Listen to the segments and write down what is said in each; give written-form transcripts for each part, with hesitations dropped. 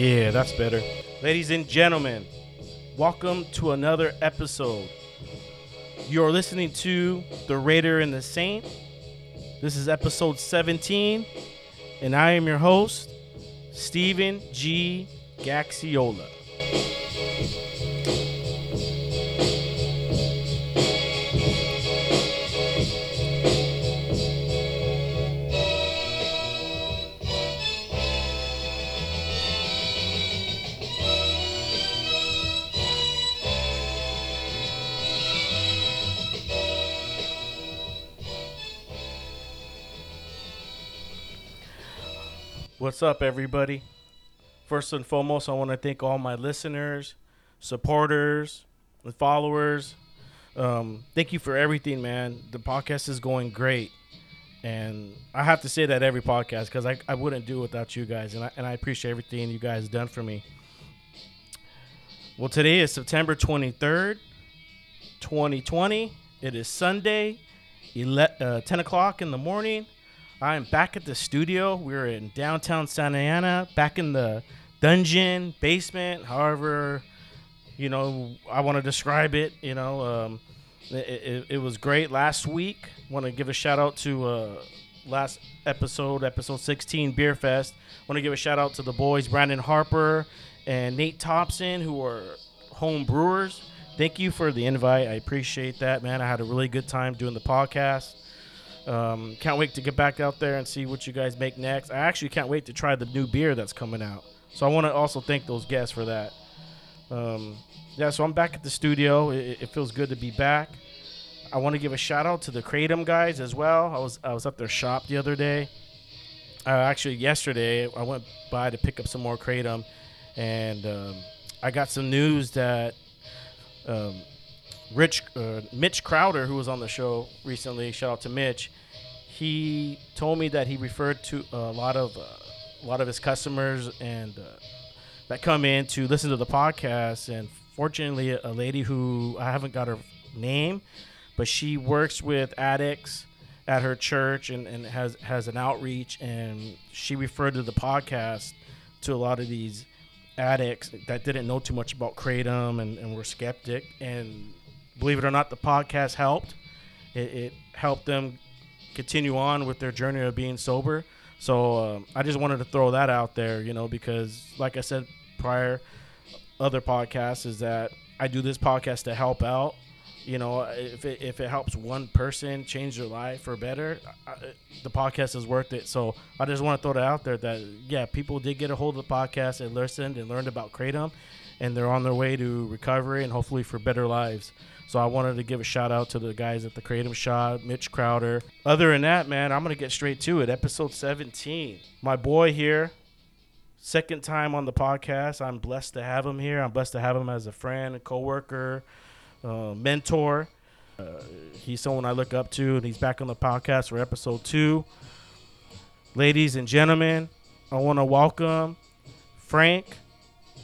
Yeah, that's better. Ladies and gentlemen, welcome to another episode. You're listening to The Raider and the Saint. This is episode 17, and I am your host, Stephen G. Gaxiola. What's up, everybody? First and foremost, I want to thank all my listeners, supporters, and followers. Thank you for everything, man. The podcast is going great. And I have to say that every podcast because I wouldn't do it without you guys. And I appreciate everything you guys done for me. Well, today is September 23rd, 2020. It is Sunday, 10 o'clock in the morning. I'm back at the studio. We're in downtown Santa Ana, back in the dungeon, basement, however, you know, I want to describe it. You know, it was great last week. Want to give a shout out to last episode, episode 16, Beer Fest. Want to give a shout out to the boys, Brandon Harper and Nate Thompson, who are home brewers. Thank you for the invite. I appreciate that, man. I had a really good time doing the podcast. Can't wait to get back out there and see what you guys make next. I actually can't wait to try the new beer that's coming out. So I want to also thank those guests for that. So I'm back at the studio. It feels good to be back. I want to give a shout out to the Kratom guys as well. I was at their shop the other day. Actually, yesterday I went by to pick up some more Kratom, and I got some news that Mitch Crowder, who was on the show recently, shout out to Mitch. He told me that he referred to a lot of his customers and that come in to listen to the podcast. And fortunately, a lady who I haven't got her name, but she works with addicts at her church and has an outreach, and she referred to the podcast to a lot of these addicts that didn't know too much about Kratom and were skeptic. And believe it or not, the podcast helped. It helped them continue on with their journey of being sober. So I just wanted to throw that out there, you know, because like I said prior, other podcasts is that I do this podcast to help out. You know, if it helps one person change their life for better, the podcast is worth it. So I just want to throw that out there that, yeah, people did get a hold of the podcast and listened and learned about Kratom, and they're on their way to recovery and hopefully for better lives. So I wanted to give a shout out to the guys at the Kratom Shop, Mitch Crowder. Other than that, man, I'm going to get straight to it. Episode 17. My boy here, second time on the podcast. I'm blessed to have him here. I'm blessed to have him as a friend, a coworker, mentor. He's someone I look up to, and he's back on the podcast for episode 2. Ladies and gentlemen, I want to welcome Frank,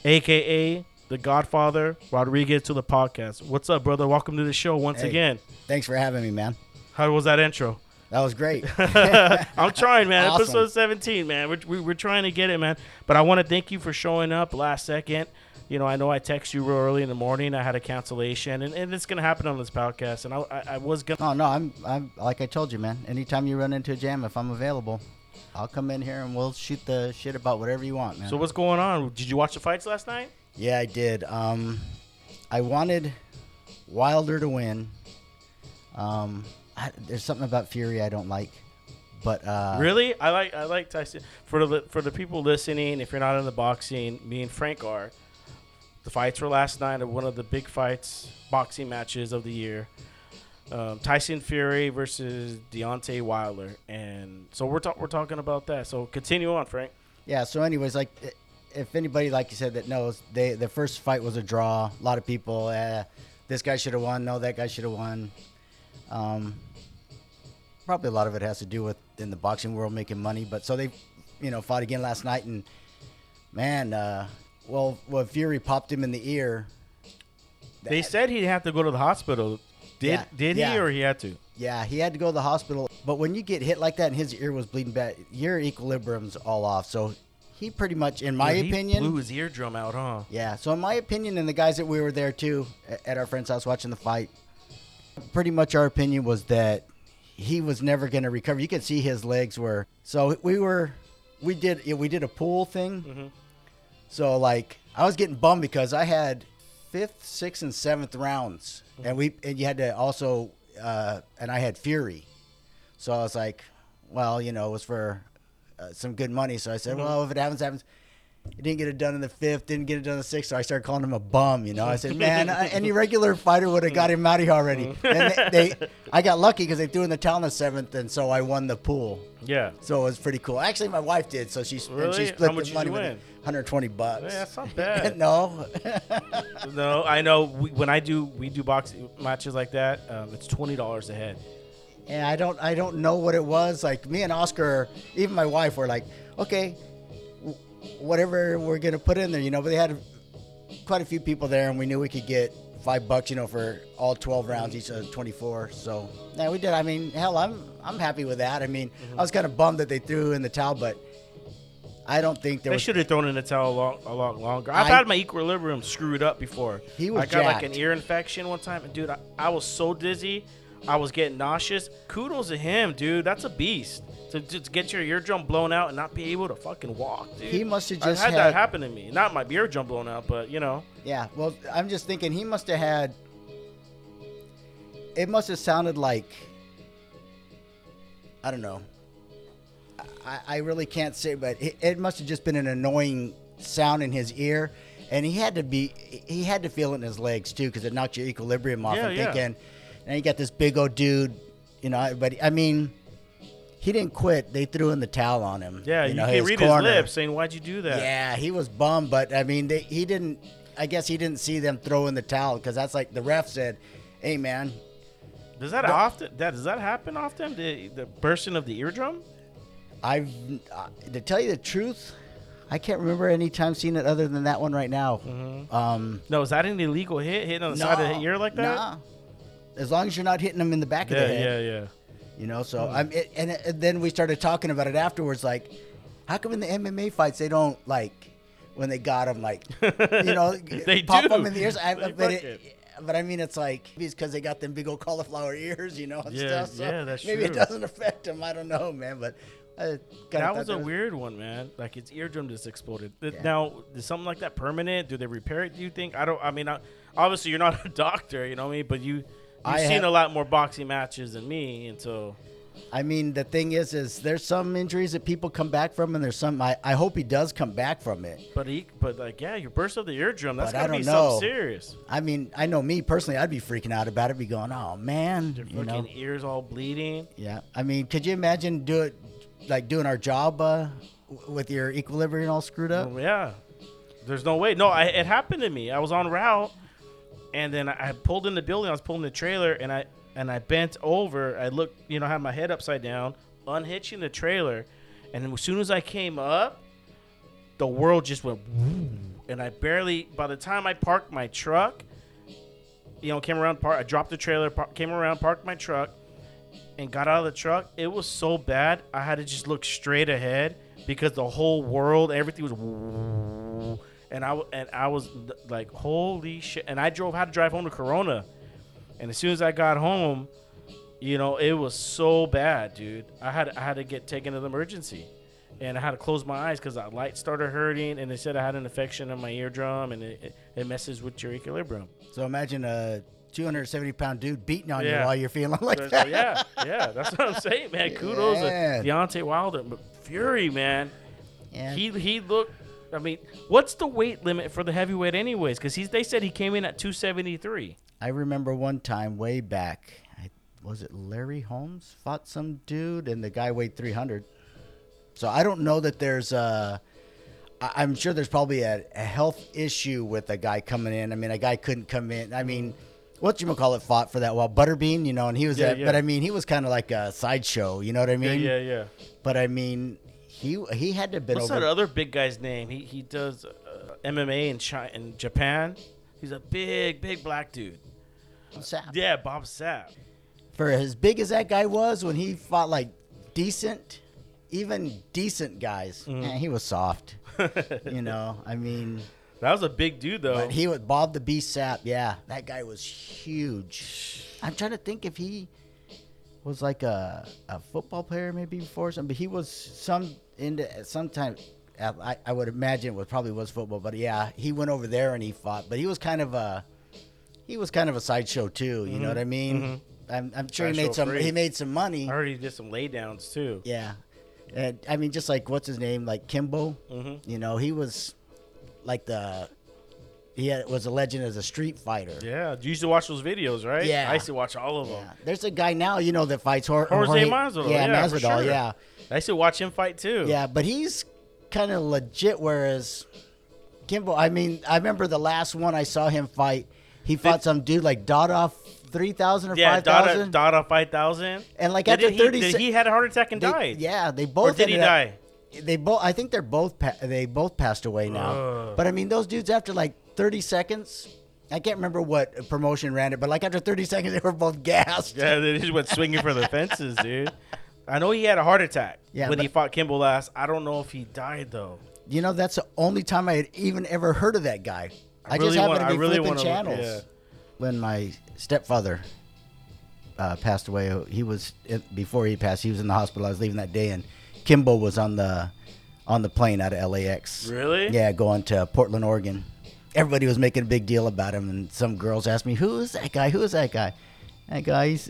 a.k.a. the Godfather Rodriguez, to the podcast. What's up, brother? Welcome to the show once again. Thanks for having me, man. How was that intro? That was great. I'm trying, man. Awesome. Episode 17, man. We're trying to get it, man. But I want to thank you for showing up last second. You know I text you real early in the morning. I had a cancellation, and it's going to happen on this podcast. And I was going to... Oh, no, I'm like I told you, man. Anytime you run into a jam, if I'm available, I'll come in here and we'll shoot the shit about whatever you want, man. So what's going on? Did you watch the fights last night? Yeah, I did. I wanted Wilder to win. There's something about Fury I don't like, but really, I like Tyson. For the people listening, if you're not in the boxing, me and Frank are. The fights were last night are one of the big fights, boxing matches of the year. Tyson Fury versus Deontay Wilder, and so we're talking about that. So continue on, Frank. Yeah. So, anyways, like if anybody, like you said, that knows, the first fight was a draw. A lot of people, this guy should have won. No, that guy should have won. Probably a lot of it has to do with in the boxing world making money. But so they, you know, fought again last night, and man, well, Fury popped him in the ear. They said he'd have to go to the hospital. Did he or he had to? Yeah, he had to go to the hospital. But when you get hit like that and his ear was bleeding bad, your equilibrium's all off. So he pretty much, in my opinion, blew his eardrum out, huh? Yeah. So in my opinion, and the guys that we were there too at our friend's house watching the fight, pretty much our opinion was that he was never going to recover. You could see his legs were. So we did a pool thing. Mm-hmm. So like I was getting bummed because I had 5th, 6th, and 7th rounds, mm-hmm. and you had to also and I had Fury. So I was like, well, you know, it was for some good money. So I said, well, if it happens, happens. It didn't get it done in the 5th, didn't get it done in the 6th. So I started calling him a bum, you know. I said, man, any regular fighter would have got him out of here already. And I got lucky because they threw in the towel in the 7th, and so I won the pool. Yeah. So it was pretty cool. Actually, my wife did. So she split the money with $120. Yeah, that's not bad. No. No, I know. We do boxing matches like that. It's $20 a head. And I don't know what it was. Like me and Oscar, even my wife, were like, okay, whatever we're gonna put in there, you know. But they had quite a few people there, and we knew we could get $5, you know, for all 12 rounds, each of 24. So yeah, we did. I mean, hell, I'm happy with that. I mean, mm-hmm. I was kind of bummed that they threw in the towel, but I don't think they should have thrown in the towel a lot longer. I've had my equilibrium screwed up before. I got like an ear infection one time, and dude, I was so dizzy. I was getting nauseous. Kudos to him, dude. That's a beast. To get your eardrum blown out and not be able to fucking walk, dude. He must have just had that happen to me. Not my eardrum blown out, but, you know. Yeah, well, I'm just thinking he must have had – it must have sounded like – I don't know. I really can't say, but it must have just been an annoying sound in his ear. And he had to feel it in his legs, too, because it knocked your equilibrium off. I'm thinking – and you got this big old dude, you know, everybody. I mean, he didn't quit. They threw in the towel on him. Yeah, you know, can read corner. His lips saying, why'd you do that? Yeah, he was bummed, but, I mean, he didn't – I guess he didn't see them throw in the towel because that's like the ref said, hey, man. Does that often – does that happen often, the bursting of the eardrum? To tell you the truth, I can't remember any time seeing it other than that one right now. Mm-hmm. No, is that an illegal hit, hitting on the side of the ear like that? No. As long as you're not hitting them in the back of the head. Yeah. You know, so and then we started talking about it afterwards. Like, how come in the MMA fights they don't like when they got them, like, you know, they pop them in the ears? But I mean, it's like it's because they got them big old cauliflower ears, you know, and stuff. So yeah, that's maybe true. It doesn't affect them. I don't know, man. But that was a weird one, man. Like its eardrum just exploded. Yeah. Now, is something like that permanent? Do they repair it? Do you think? I don't. I mean, obviously you're not a doctor, you know what I mean, but you. You've seen a lot more boxing matches than me, and so. I mean, the thing is there's some injuries that people come back from, and there's some. I hope he does come back from it. But your burst of the eardrum, that's gotta be something serious. I mean, I know me personally, I'd be freaking out about it, be going, oh man, your fucking ears all bleeding. Yeah, I mean, could you imagine doing our job with your equilibrium all screwed up? Oh, yeah, there's no way. No, it happened to me. I was on route. And then I pulled in the building. I was pulling the trailer, and I bent over. I looked, you know, had my head upside down, unhitching the trailer. And as soon as I came up, the world just went, and I barely. By the time I parked my truck, you know, came around, I dropped the trailer, came around, parked my truck, and got out of the truck. It was so bad, I had to just look straight ahead because the whole world, everything was. And I was like, holy shit. And had to drive home to Corona. And as soon as I got home, you know, it was so bad, dude. I had to get taken to the emergency. And I had to close my eyes because the light started hurting. And they said I had an infection in my eardrum. And it messes with your equilibrium. So imagine a 270-pound dude beating on you while you're feeling like that. Yeah, that's what I'm saying, man. Kudos to Deontay Wilder. But Fury, man. Yeah. He looked... I mean, what's the weight limit for the heavyweight anyways? Because they said he came in at 273. I remember one time way back, was it Larry Holmes fought some dude, and the guy weighed 300. So I don't know that there's I'm sure there's probably a health issue with a guy coming in. I mean, a guy couldn't come in. I mean, whatchamacallit fought for that while Butterbean, you know, and he was but I mean, he was kind of like a sideshow, you know what I mean? Yeah. But I mean... He had to bit. What's that other big guy's name? He does MMA in Japan. He's a big black dude. Sapp. Yeah, Bob Sapp. For as big as that guy was when he fought like decent even decent guys, man, he was soft. You know, I mean, that was a big dude though. But he was Bob the Beast Sapp. Yeah, that guy was huge. I'm trying to think if he was like a football player maybe before something, but he was some into sometime. I would imagine it was probably was football, but yeah, he went over there and he fought. But he was kind of a sideshow too. You know what I mean? I'm sure he made some free. He made some money. I heard he did some laydowns too. Yeah, and I mean, just like what's his name, like Kimbo. You know, he was like he was a legend as a street fighter. Yeah, you used to watch those videos, right? Yeah, I used to watch all of them. There's a guy now, you know, that fights Jorge Masvidal. Yeah, Masvidal. Sure. Yeah, I used to watch him fight too. Yeah, but he's kind of legit, whereas Kimbo, I mean, I remember the last one I saw him fight. He fought some dude like Dada 3000 or 5000. Yeah, Dada 5000. And like after 30 seconds, he had a heart attack and died. Yeah, they both. Or did he die? They both. I think they're both. They both passed away now. But I mean, those dudes after like 30 seconds. I can't remember what promotion ran it, but like after 30 seconds, they were both gassed. Yeah, they just went swinging for the fences, dude. I know he had a heart attack when he fought Kimbo last. I don't know if he died though. You know, that's the only time I had even ever heard of that guy. I really just happened to be flipping channels. When my stepfather passed away, he was before he passed. He was in the hospital. I was leaving that day, and Kimbo was on the plane out of LAX. Really? Yeah, going to Portland, Oregon. Everybody was making a big deal about him, and some girls asked me, "Who is that guy? Who is that guy?" That guy's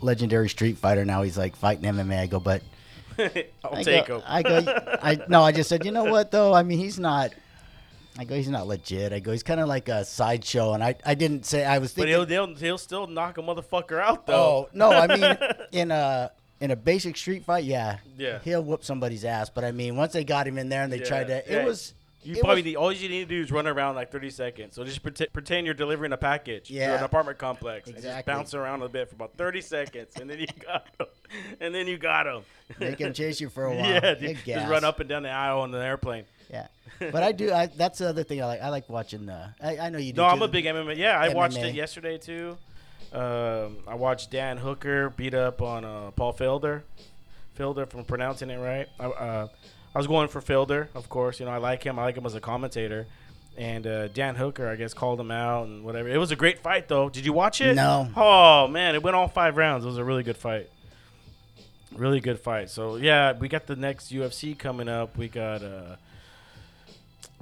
legendary street fighter. Now he's like fighting MMA. I go, but I'll take him. I just said, you know what though? I mean, he's not. I go, he's not legit. I go, he's kind of like a sideshow, and I didn't say I was thinking. But he'll still knock a motherfucker out, though. Oh no, I mean in a basic street fight, yeah, he'll whoop somebody's ass. But I mean, once they got him in there and they tried to, all you need to do is run around like 30 seconds. So just pretend you're delivering a package to an apartment complex. Exactly. And just bounce around a bit for about 30 seconds, and then you got him. Make him chase you for a while. Yeah, dude, just run up and down the aisle on the airplane. Yeah, but I do. That's the other thing I like. I like watching the. I know you do. No, I'm a big MMA. Yeah, I watched it yesterday too. I watched Dan Hooker beat up on Paul Felder. Felder, if I'm pronouncing it right. I was going for Felder, of course. You know, I like him. I like him as a commentator. And Dan Hooker, I guess, called him out and whatever. It was a great fight, though. Did you watch it? No. Oh man, it went all 5 rounds. It was a really good fight. Really good fight. So yeah, we got the next UFC coming up. We got.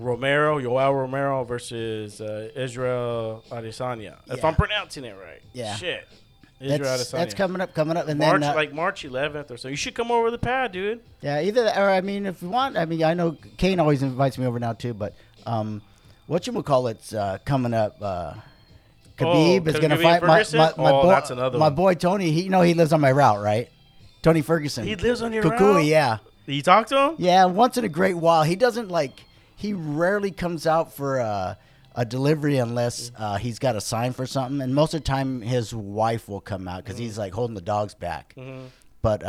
Yoel Romero versus Israel Adesanya. Yeah. If I'm pronouncing it right. Yeah. Shit. Israel Adesanya. That's coming up. And March, then, March 11th or so. You should come over to the pad, dude. Yeah, either that, or, I mean, if you want. I mean, I know Kane always invites me over now, too, but whatchamacallit's coming up. Khabib is going to fight Ferguson? That's another one. My boy Tony, he lives on my route, right? Tony Ferguson. He lives on your route? Yeah. You talk to him? Yeah, once in a great while. He doesn't, he rarely comes out for a delivery unless he's got a sign for something. And most of the time, his wife will come out because he's, holding the dogs back. Mm-hmm. But,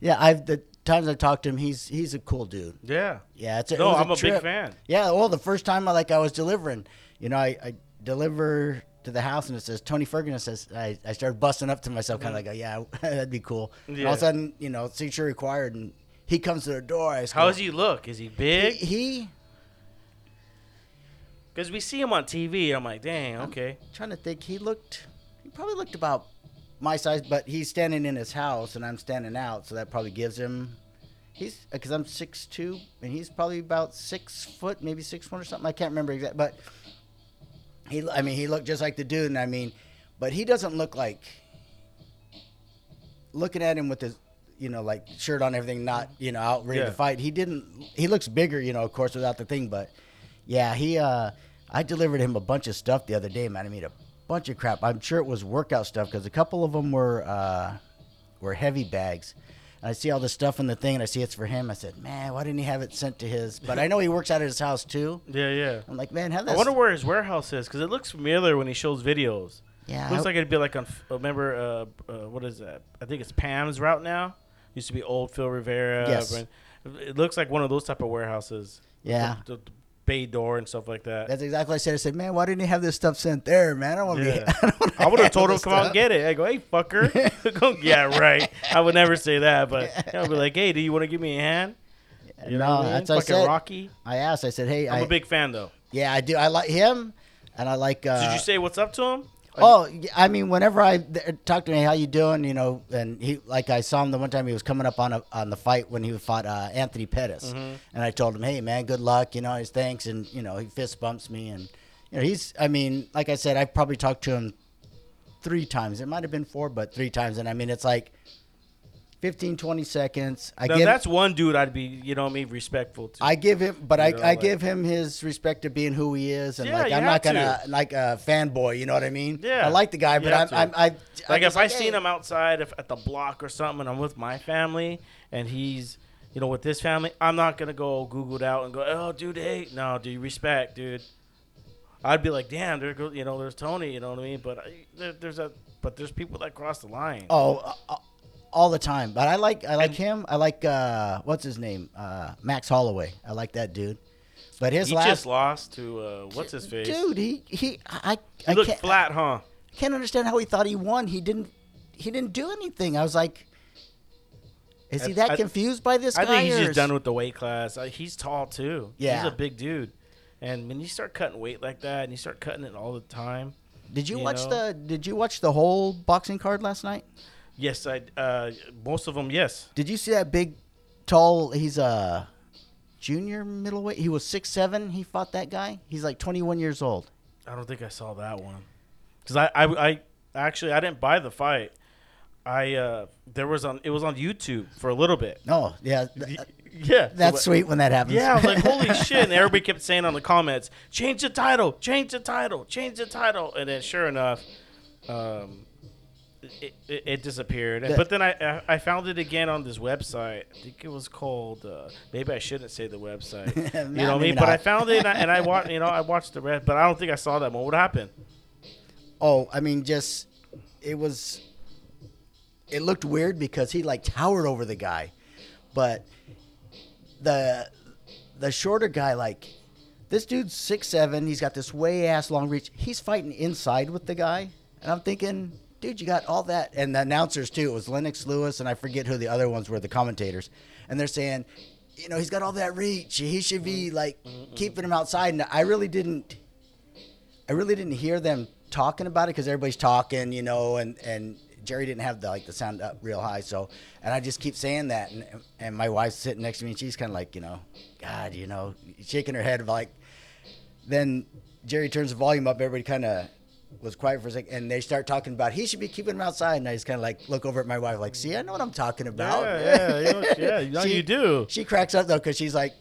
the times I talked to him, he's a cool dude. Yeah. Yeah. I'm a big fan. Yeah. Well, the first time I was delivering, I deliver to the house, and it says Tony Ferguson. Says I started busting up to myself, kind of that'd be cool. Yeah. And all of a sudden, signature required, and he comes to the door. How does he look? Is he big? Because we see him on TV, I'm like, dang, okay. I'm trying to think. He probably looked about my size, but he's standing in his house, and I'm standing out, so that probably gives him – because I'm 6'2", and he's probably about 6 foot, maybe 6 foot or something. I can't remember exactly, but he looked just like the dude, and but he doesn't look like – looking at him with his – shirt on, everything, not, out ready to fight. He looks bigger, of course, without the thing, but yeah, I delivered him a bunch of stuff the other day, man. I mean, a bunch of crap. I'm sure it was workout stuff because a couple of them were heavy bags. And I see all the stuff in the thing, and I see it's for him. I said, man, why didn't he have it sent to his? But I know he works out at his house too. Yeah, yeah. I'm like, man, I wonder where his warehouse is because it looks familiar when he shows videos. Yeah. It looks like it'd be like on, remember, what is that? I think it's Pam's route now. Used to be old Phil Rivera. Yes. It looks like one of those type of warehouses. Yeah. bay door and stuff like that. That's exactly what I said. I said, man, why didn't you have this stuff sent there, man? I don't want to be. I would have told him, come out and get it. I go, hey, fucker. Go, yeah, right. I would never say that, but I'd be like, hey, do you want to give me a hand? You know, no, that's what I said. Fucking Rocky. I asked. I said, hey, I'm a big fan though. Yeah, I do. I like him, and I like. Did you say what's up to him? Oh, I mean, whenever I talk to him, hey, how you doing? You know, and he, like, I saw him the one time he was coming up on the fight when he fought Anthony Pettis, mm-hmm. and I told him, hey, man, good luck. You know, his thanks, and you know, he fist bumps me, and you know, he's. I mean, like I said, I probably talked to him 3 times. It might have been 4, but 3 times, and I mean, it's like 15, 20 seconds. That's one dude I'd be, you know what I mean, respectful to. I give him, but I give him his respect to being who he is, and like I'm not gonna like a fanboy, you know what I mean? Yeah, I like the guy, but if I seen him outside at the block or something, and I'm with my family, and he's, you know, with this family, I'm not gonna go Googled out and go, oh, dude, hey, no, do you respect, dude? I'd be like, damn, there goes, you know, there's Tony, you know what I mean? But there's people that cross the line. Oh. All the time, but I like him. I like what's his name, Max Holloway. I like that dude. But he just lost to what's his face, dude. He looked flat, huh? I can't understand how he thought he won. He didn't do anything. I was like, is he that confused by this guy? I think he's just done with the weight class. He's tall too. Yeah, he's a big dude. And when you start cutting weight like that, and you start cutting it all the time, did you watch the whole boxing card last night? Yes, I most of them, yes. Did you see that big, tall, he's a junior middleweight? He was 6'7", he fought that guy? He's like 21 years old. I don't think I saw that one. Because I didn't buy the fight. It was on YouTube for a little bit. Oh, yeah. Yeah. That's sweet when that happens. Yeah, I was like, holy shit. And everybody kept saying on the comments, change the title, change the title, change the title. And then sure enough, It disappeared, but then I found it again on this website. I think it was called. Maybe I shouldn't say the website. You know what I mean? But I found it, and I watched. You know, I watched the rest, but I don't think I saw that one. What happened? Oh, I mean, just it was. It looked weird because he like towered over the guy, but the shorter guy, like this dude's 6'7". He's got this way ass long reach. He's fighting inside with the guy, and I'm thinking, dude, you got all that. And the announcers, too. It was Lennox Lewis, and I forget who the other ones were, the commentators. And they're saying, you know, he's got all that reach. He should be, like, keeping him outside. And I really didn't hear them talking about it because everybody's talking, you know, and Jerry didn't have, the sound up real high. So, and I just keep saying that. And my wife's sitting next to me, and she's kind of like, you know, God, you know, shaking her head. Like, then Jerry turns the volume up. Everybody kind of was quiet for a second, and they start talking about he should be keeping him outside, and I just kind of like look over at my wife like, see, I know what I'm talking about. Yeah, you know, you do. She cracks up though because she's like,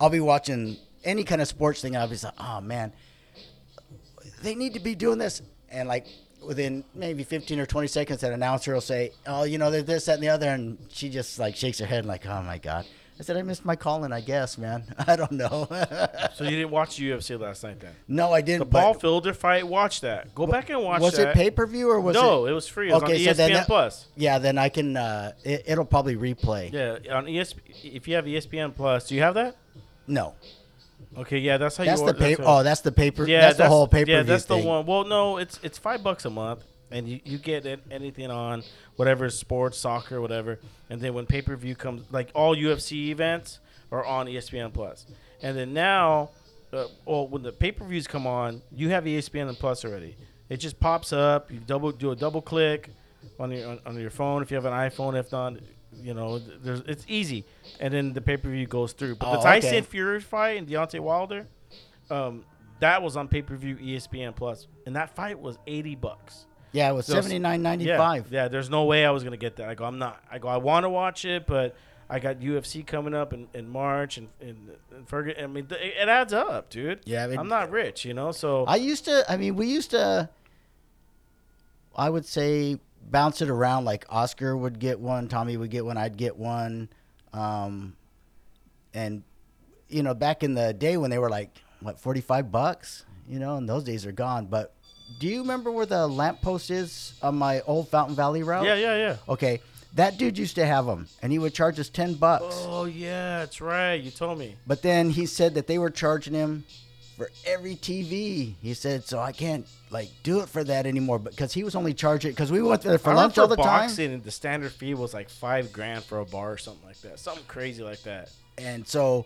I'll be watching any kind of sports thing, and I'll be like, oh man, they need to be doing this, and like within maybe 15 or 20 seconds that announcer will say, oh, you know, they're this, that, and the other, and she just like shakes her head like, oh my God. I said, I missed my calling, I guess, man. I don't know. So you didn't watch UFC last night then? No, I didn't. The Paul Felder fight, watch that. Go back and watch that. Was it pay-per-view or was it? No, it was free. It was on ESPN Plus. Yeah, then I can it'll probably replay. Yeah, on if you have ESPN Plus. Do you have that? No. Okay, yeah, that's how you order. That's the paper. Yeah, that's the whole pay-per-view. Yeah, that's the one. Well, no, it's $5 a month. And you get anything on whatever, sports, soccer, whatever. And then when pay-per-view comes, like all UFC events are on ESPN Plus. And then now, when the pay-per-views come on, you have ESPN Plus already. It just pops up. You do a double click on your phone if you have an iPhone. If not, you know, it's easy. And then the pay-per-view goes through. But the Tyson Fury fight and Deontay Wilder, that was on pay-per-view ESPN Plus, and that fight was $80. Yeah, it was $79.95. Yeah, there's no way I was gonna get that. I want to watch it, but I got UFC coming up in March, and Ferguson. I mean, it adds up, dude. Yeah, I mean, I'm not rich, you know. So we used to. I would say bounce it around. Like Oscar would get one, Tommy would get one, I'd get one, and you know, back in the day when they were like what $45, you know, and those days are gone, but. Do you remember where the lamppost is on my old Fountain Valley route? Yeah. Okay. That dude used to have them, and he would charge us $10. Oh, yeah, that's right. You told me. But then he said that they were charging him for every TV. He said, so I can't, like, do it for that anymore, because he was only charging, because we went there for lunch all the time. And the standard fee was, like, $5,000 for a bar or something like that. Something crazy like that. And so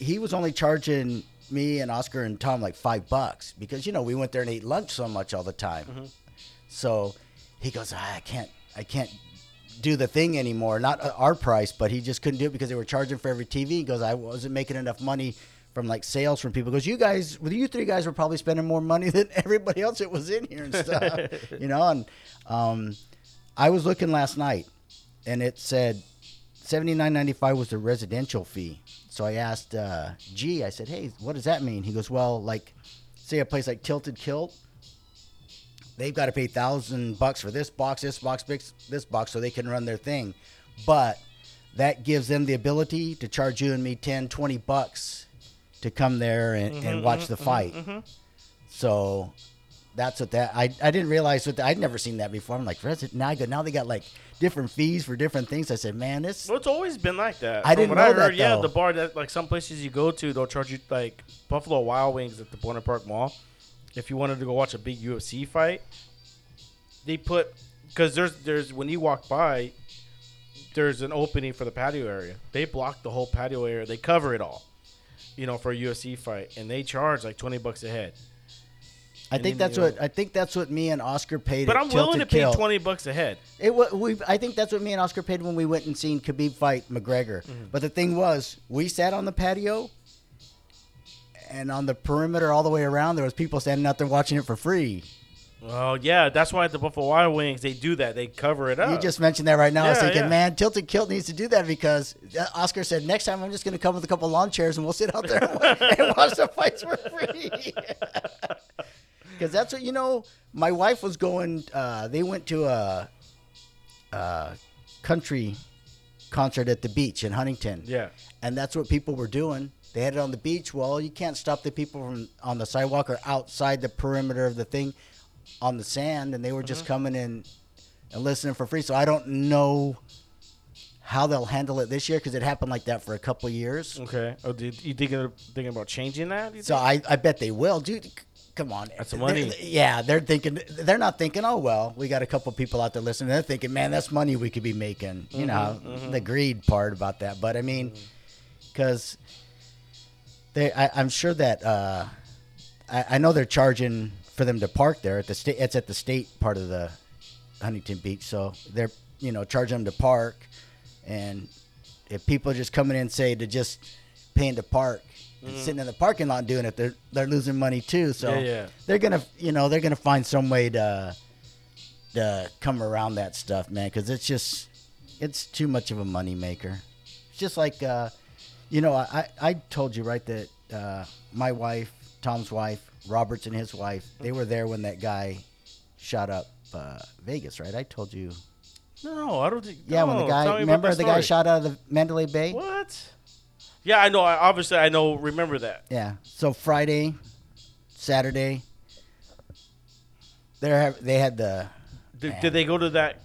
he was only charging me and Oscar and Tom, like, $5, because, you know, we went there and ate lunch so much all the time. Mm-hmm. So he goes, I can't do the thing anymore. Not our price, but he just couldn't do it because they were charging for every TV. He goes, I wasn't making enough money from like sales from people. He goes, you three guys were probably spending more money than everybody else that was in here and stuff, you know? And I was looking last night and it said $79.95 was the residential fee. So I asked G, I said, hey, what does that mean? He goes, well, like say a place like Tilted Kilt, they've got to pay $1,000 for this box, so they can run their thing. But that gives them the ability to charge you and me $10, $20 to come there and watch the fight. Mm-hmm. So that's what that, I didn't realize I'd never seen that before. I'm like, now they got like different fees for different things. I said, man, this. Well, it's always been like that. I didn't know that though. Yeah, the bar that like some places you go to, they'll charge you like Buffalo Wild Wings at the Buena Park Mall. If you wanted to go watch a big UFC fight, they put – because there's when you walk by, there's an opening for the patio area. They block the whole patio area. They cover it all, you know, for a UFC fight, and they charge like $20 a head. I think that's what me and Oscar paid. But I'm willing to pay $20 a head. I think that's what me and Oscar paid when we went and seen Khabib fight McGregor. Mm-hmm. But the thing was, we sat on the patio. And on the perimeter all the way around, there was people standing out there watching it for free. Well, yeah, that's why at the Buffalo Wild Wings, they do that. They cover it up. You just mentioned that right now. Yeah, I was thinking, man, Tilted Kilt needs to do that because Oscar said, next time I'm just going to come with a couple lawn chairs and we'll sit out there and watch the fights for free. Because that's what, you know, my wife was going, they went to a country concert at the beach in Huntington. Yeah. And that's what people were doing. They had it on the beach. Well, you can't stop the people from on the sidewalk or outside the perimeter of the thing on the sand, and they were just coming in and listening for free. So I don't know how they'll handle it this year because it happened like that for a couple of years. Okay. Oh, you think they're thinking about changing that? So I bet they will. Dude, come on. That's money. They're not thinking, oh, well, we got a couple people out there listening. They're thinking, man, that's money we could be making. You know, the greed part about that. But, I mean, because – I'm sure that I know they're charging for them to park there at the state. It's at the state part of the Huntington Beach, so they're charging them to park. And if people are just coming in say to just paying to park and sitting in the parking lot and doing it, they're losing money too. So they're gonna find some way to come around that stuff, man, because it's too much of a money maker. It's just like. I told you, right, that my wife, Tom's wife, Roberts and his wife, they were there when that guy shot up Vegas, right? I told you. No, I don't think. Yeah, when the guy, remember the guy shot out of the Mandalay Bay? What? Yeah, I know. I remember that. Yeah. So Friday, Saturday, they had the. Did they go to that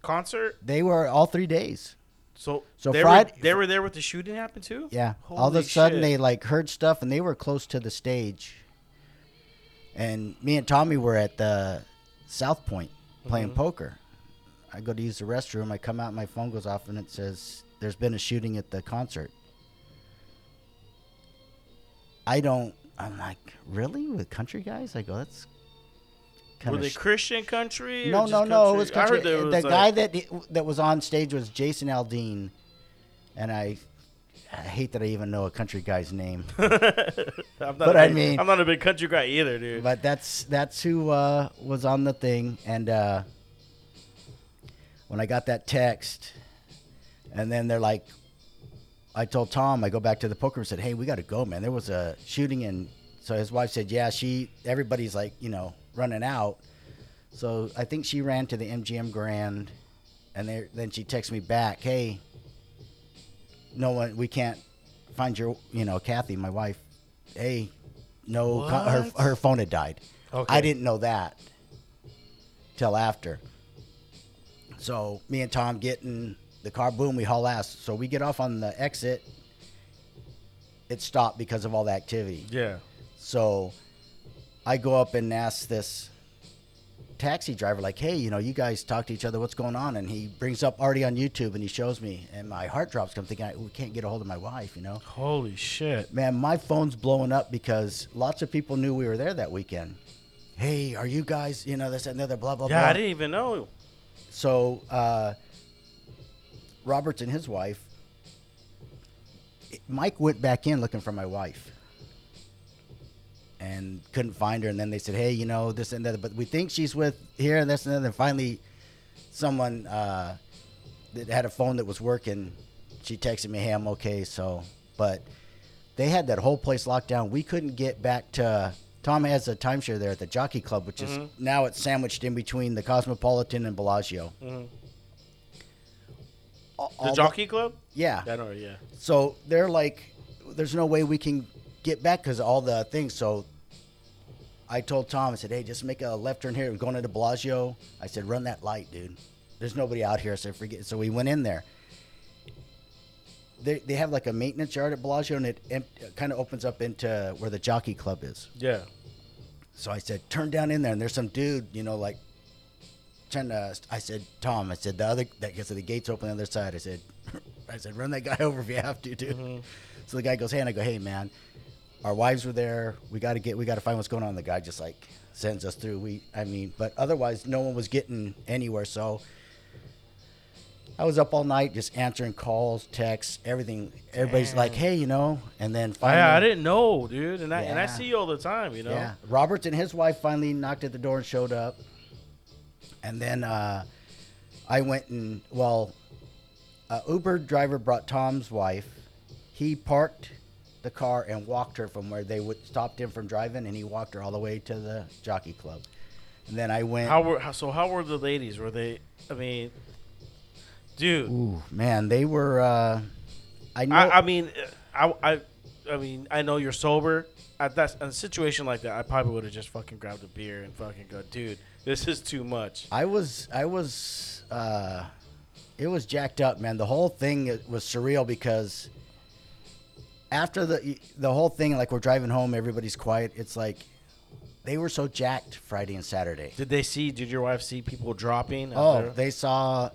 concert? They were all 3 days. So Friday, they were there with the shooting happened too? Yeah. Holy all of a sudden shit. They like heard stuff and they were close to the stage. And me and Tommy were at the South Point playing poker. I go to use the restroom. I come out and my phone goes off and it says, there's been a shooting at the concert. I'm like, really? With country guys? I go, that's were they Christian country? No. It was country. The guy that was on stage was Jason Aldean, and I hate that I even know a country guy's name. I'm not a big country guy either, dude. But that's who was on the thing, and when I got that text, and then they're like, I told Tom, I go back to the poker room and said, hey, we got to go, man. There was a shooting, and so his wife said, yeah, everybody's like, running out. So I think she ran to the MGM Grand and then she texted me back, hey, no one, we can't find your, Kathy, my wife. Hey, no, her phone had died. Okay. I didn't know that till after. So me and Tom get in the car, boom, we haul ass. So we get off on the exit. It stopped because of all the activity. Yeah. So I go up and ask this taxi driver, like, hey, you know, you guys talk to each other, what's going on? And he brings up already on YouTube, and he shows me, and my heart drops. I'm thinking, we can't get a hold of my wife, you know? Holy shit. Man, my phone's blowing up because lots of people knew we were there that weekend. Hey, are you guys, you know, this and the other, blah, blah, blah. Yeah, I didn't even know. So Roberts and his wife, Mike went back in looking for my wife and couldn't find her. And then they said, hey, you know, this and that, but we think she's with here and this and that. And finally, someone that had a phone that was working, she texted me, hey, I'm okay. So, but they had that whole place locked down. We couldn't get back to, Tom has a timeshare there at the Jockey Club, which mm-hmm. is now it's sandwiched in between the Cosmopolitan and Bellagio. Mm-hmm. The Jockey Club? Yeah. That or, yeah. So they're like, there's no way we can get back because all the things. So I told Tom, I said, hey, just make a left turn here. We're going into Bellagio. I said, run that light, dude. There's nobody out here. So forget. So we went in there. They have like a maintenance yard at Bellagio, and it kind of opens up into where the Jockey Club is. Yeah. So I said, turn down in there, and there's some dude, you know, like, I said, Tom, I said, the gate's open on the other side. I said, run that guy over if you have to, dude. Mm-hmm. So the guy goes, hey, and I go, hey, man, our wives were there. We got to find what's going on. The guy just like sends us through. But otherwise no one was getting anywhere. So I was up all night just answering calls, texts, everything. Everybody's like, hey, you know, and then finally. Yeah, I didn't know, dude. And I see you all the time, you know. Yeah. Roberts and his wife finally knocked at the door and showed up. And then I went and, Uber driver brought Tom's wife. He parked the car and walked her from where they stopped him from driving, and he walked her all the way to the Jockey Club. And then I went. How were the ladies? Were they, I mean, dude. Ooh, man, they were, I know. I mean, I know you're sober. In a situation like that, I probably would have just fucking grabbed a beer and fucking go, dude. This is too much. I was it was jacked up, man. The whole thing was surreal because after the whole thing, like we're driving home, everybody's quiet. It's like they were so jacked Friday and Saturday. Did your wife see people dropping? Oh, they saw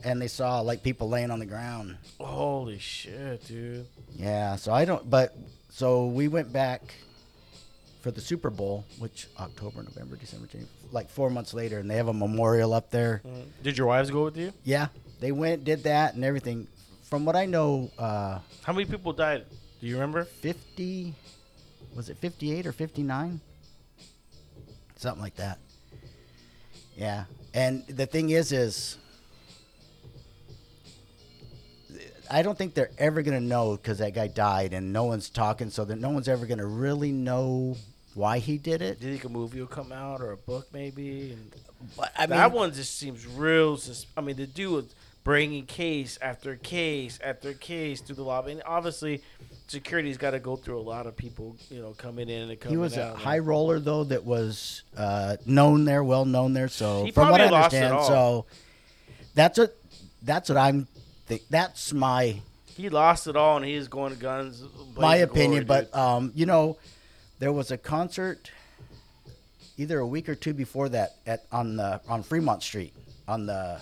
like people laying on the ground. Holy shit, dude. Yeah. So we went back for the Super Bowl, which October, November, December, January, like 4 months later, and they have a memorial up there. Mm. Did your wives go with you? Yeah. They went, did that, and everything. From what I know... how many people died? Do you remember? 50... Was it 58 or 59? Something like that. Yeah. And the thing is I don't think they're ever going to know because that guy died and no one's talking, so that no one's ever going to really know why he did it. Do you think a movie will come out or a book maybe? That one just seems real. I mean, the dude was bringing case after case after case through the lobby. And obviously, security's got to go through a lot of people, you know, coming in and coming out. He was a high roller, though, that was well known there. So he from what I understand, so that's what I'm. That's my. He lost it all, and he's going to guns. My opinion, glory, but you know, there was a concert, either a week or two before that on Fremont Street on the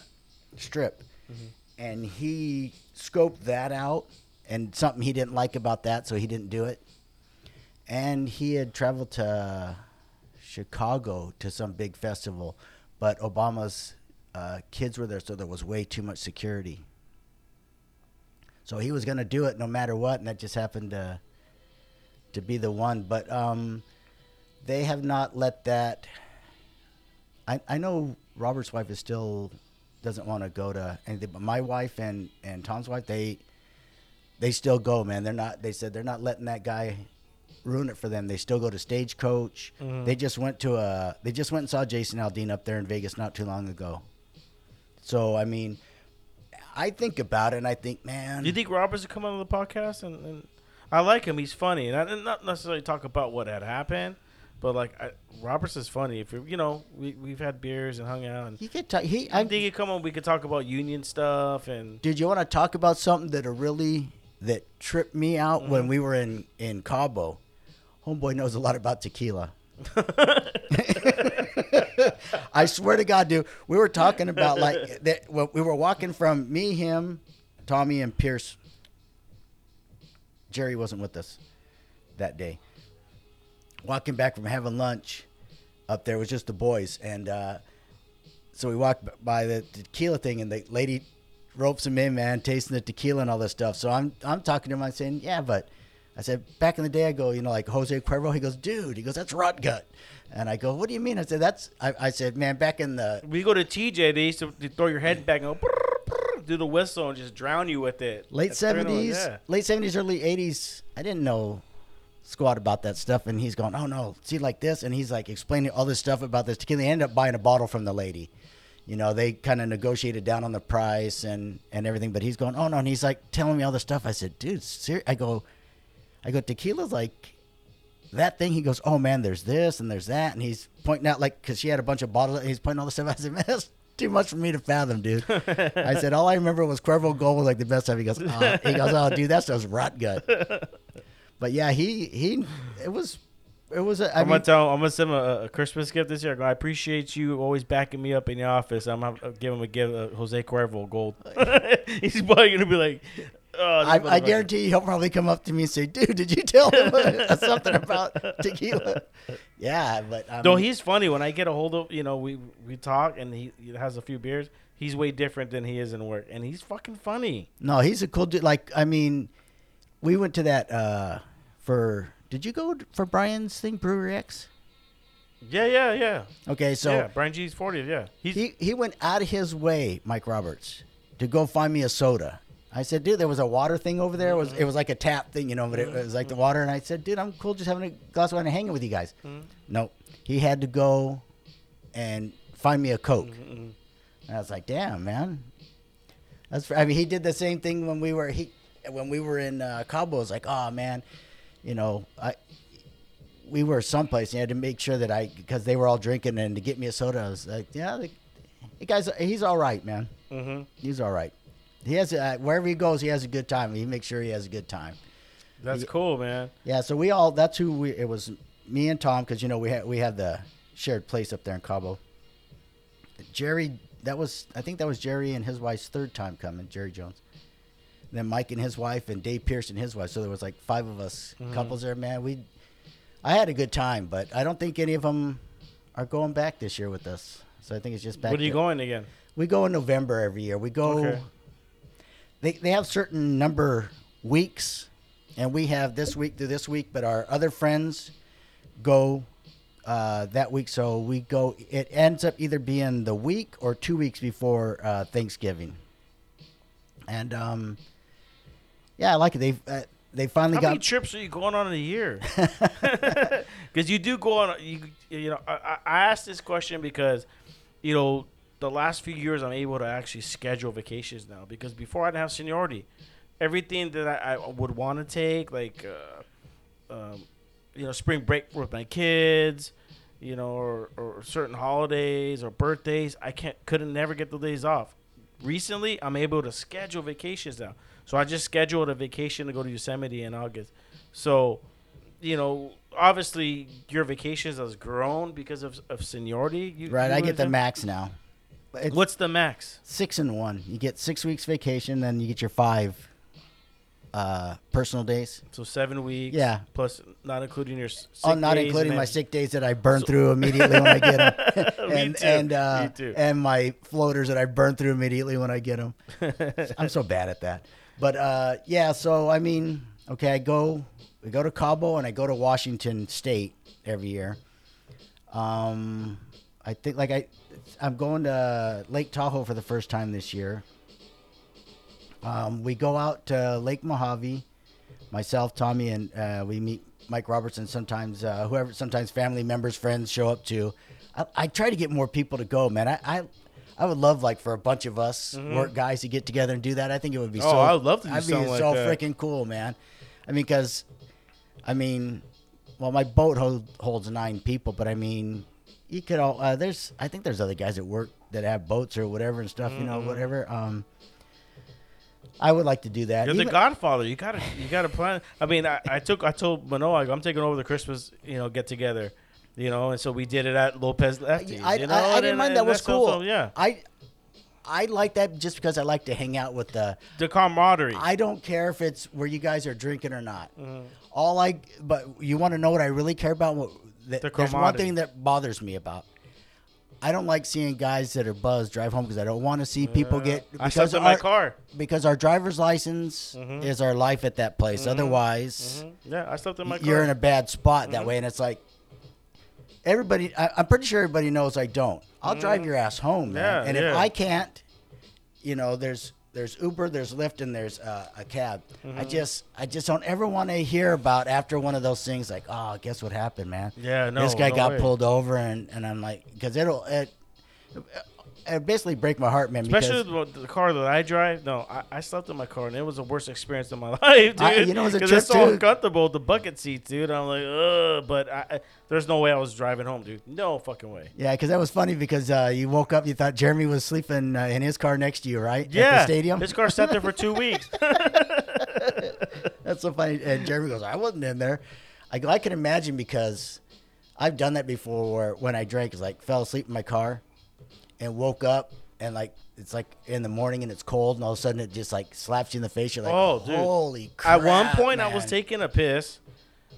Strip, mm-hmm. and he scoped that out, and something he didn't like about that, so he didn't do it. And he had traveled to Chicago to some big festival, but Obama's kids were there, so there was way too much security. So he was going to do it no matter what, and that just happened to be the one. But they have not let that – I know Robert's wife is still doesn't want to go to anything, but my wife and Tom's wife, they still go, man. They said they're not letting that guy ruin it for them. They still go to Stagecoach. Mm-hmm. They just went and saw Jason Aldean up there in Vegas not too long ago. So, I mean – I think about it, and I think, man. Do you think Roberts would come on the podcast? And I like him. He's funny. And I did not necessarily talk about what had happened, But like Roberts is funny. If you know, we've had beers and hung out. And I think you come on. We could talk about union stuff and. Did you want to talk about something that tripped me out when we were in Cabo? Homeboy knows a lot about tequila. I swear to God, dude. We were talking about like that. Well, we were walking from me, him, Tommy, and Pierce. Jerry wasn't with us that day. Walking back from having lunch up there, it was just the boys. And so we walked by the tequila thing, and the lady ropes him in, man, tasting the tequila and all this stuff. So I'm talking to him. I'm saying, yeah, but I said, back in the day, I go, you know, like Jose Cuervo. He goes, dude. He goes, that's rot gut. And I go, what do you mean? I said, I said, man, back in the. We go to TJ. They used to throw your head back and go, do the whistle and just drown you with it. Late 70s, early 80s. I didn't know squat about that stuff, and he's going, oh no, see like this, and he's like explaining all this stuff about this tequila. They end up buying a bottle from the lady, you know, they kind of negotiated down on the price and everything, but he's going, oh no, and he's like telling me all this stuff. I said, dude, I go, tequila's like that thing. He goes, oh man, there's this and there's that, and he's pointing out like, because she had a bunch of bottles and he's pointing all this stuff. I said, man, that's too much for me to fathom, dude. I said, all I remember was Cuervo Gold was like the best time. He goes, oh dude, that stuff's rot gut. But yeah, I'm gonna send him a Christmas gift this year. I go, I appreciate you always backing me up in the office. I'm gonna give him a gift, Jose Cuervo Gold. He's probably gonna be like, oh, I guarantee he'll probably come up to me and say, dude, did you tell him something about tequila? Yeah, but though he's funny. When I get a hold of, you know, we talk and he has a few beers. He's way different than he is in work, and he's fucking funny. No, he's a cool dude. Like, I mean, we went to that. Did you go for Brian's thing, Brewery X? Yeah. Okay, so yeah, Brian G's 40th. Yeah, he went out of his way, Mike Roberts, to go find me a soda. I said, dude, there was a water thing over there. It was like a tap thing, you know, but it was like the water. And I said, dude, I'm cool, just having a glass of wine and hanging with you guys. Mm-hmm. No, he had to go and find me a Coke, mm-hmm. and I was like, damn, man. He did the same thing when we were in Cabo. It was like, oh man. You know, we were someplace, and I had to make sure that because they were all drinking, and to get me a soda, I was like, yeah, the guys, he's all right, man. Mm-hmm. He's all right. He has, wherever he goes, he has a good time. He makes sure he has a good time. That's cool, man. Yeah, so it was me and Tom, because, you know, we had the shared place up there in Cabo. Jerry, I think that was Jerry and his wife's third time coming, Jerry Jones. Then Mike and his wife, and Dave Pierce and his wife. So there was like five of us, mm-hmm. couples there, man. I had a good time, but I don't think any of them are going back this year with us. So I think it's just back. When are you going again? We go in November every year. We go. Okay. They have certain number weeks, and we have this week through this week. But our other friends go that week, so we go. It ends up either being the week or 2 weeks before Thanksgiving, and yeah, I like it. They finally got. How many trips are you going on in a year? Because you do go on. You know, I asked this question because, you know, the last few years I'm able to actually schedule vacations now. Because before I didn't have seniority, everything that I would want to take, like, you know, spring break with my kids, you know, or certain holidays or birthdays, couldn't never get the days off. Recently, I'm able to schedule vacations now. So I just scheduled a vacation to go to Yosemite in August. So, you know, obviously your vacations has grown because of seniority. Right, I get the max now. What's the max? 6 and 1. You get 6 weeks vacation, then you get your 5 personal days. So 7 weeks. Yeah. Plus not including your sick days. Oh, not including my sick days that I burn through immediately when I get them. And my floaters that I burn through immediately when I get them. I'm so bad at that. But, yeah, so, I mean, okay, we go to Cabo, and I go to Washington State every year. I think, like, I'm going to Lake Tahoe for the first time this year. We go out to Lake Mojave, myself, Tommy, and we meet Mike Robertson, sometimes whoever, sometimes family members, friends show up too. I try to get more people to go, man. I would love, like, for a bunch of us mm-hmm. work guys to get together and do that. I think it would be I would love to do something like that. I'd be so freaking cool, man. I mean, because, I mean, Well, my boat holds 9 people, but I mean, you could all there's. I think there's other guys at work that have boats or whatever and stuff. Mm-hmm. You know, whatever. I would like to do that. You're the Godfather. You gotta plan. I mean, I told Manoa, I'm taking over the Christmas, get together, and so we did it at Lopez Lefty. I didn't mind that was cool. So, yeah. I like that just because I like to hang out with the camaraderie. I don't care if it's where you guys are drinking or not. Mm-hmm. But you want to know what I really care about? There's one thing that bothers me about. I don't like seeing guys that are buzzed drive home because I don't want to see people get. I slept in my car because our driver's license is our life at that place. Mm-hmm. Otherwise, I slept in my car. You're in a bad spot that way, and it's like everybody. I'm pretty sure everybody knows I don't. I'll drive your ass home, man. Yeah, and if I can't, there's Uber, there's Lyft, and there's a cab. Mm-hmm. I just don't ever want to hear about after one of those things like, oh, guess what happened, man? Yeah, no. This guy got pulled over, and I'm like, because it'll basically break my heart, man. Especially because the car that I drive. No, I slept in my car, and it was the worst experience of my life, dude. It was a trip, because it's so uncomfortable, the bucket seats, dude. I'm like, ugh, but there's no way I was driving home, dude. No fucking way. Yeah, because that was funny because you woke up, you thought Jeremy was sleeping in his car next to you, right? Yeah. At the stadium? His car sat there for 2 weeks. That's so funny. And Jeremy goes, I wasn't in there. I go, I can imagine because I've done that before where when I drank, it's like fell asleep in my car. And woke up and like it's like in the morning and it's cold and all of a sudden it just like slaps you in the face. You're like, oh, holy crap! At one point, man. I was taking a piss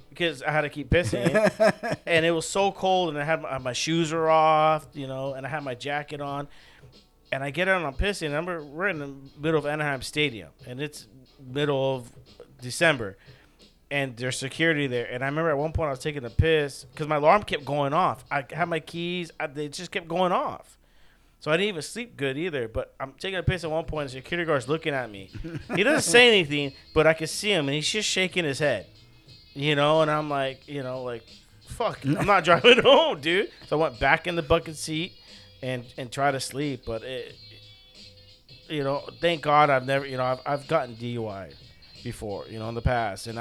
because I had to keep pissing, and it was so cold and I had my shoes were off, and I had my jacket on, and I get out and I'm pissing. And we're in the middle of Anaheim Stadium and it's middle of December, and there's security there. And I remember at one point I was taking a piss because my alarm kept going off. I had my keys; they just kept going off. So I didn't even sleep good either, but I'm taking a piss at one point, and the security guard's looking at me. He doesn't say anything, but I can see him, and he's just shaking his head, and I'm like, fuck, I'm not driving home, dude. So I went back in the bucket seat and tried to sleep, but, thank God I've never, I've gotten DUI before, in the past, and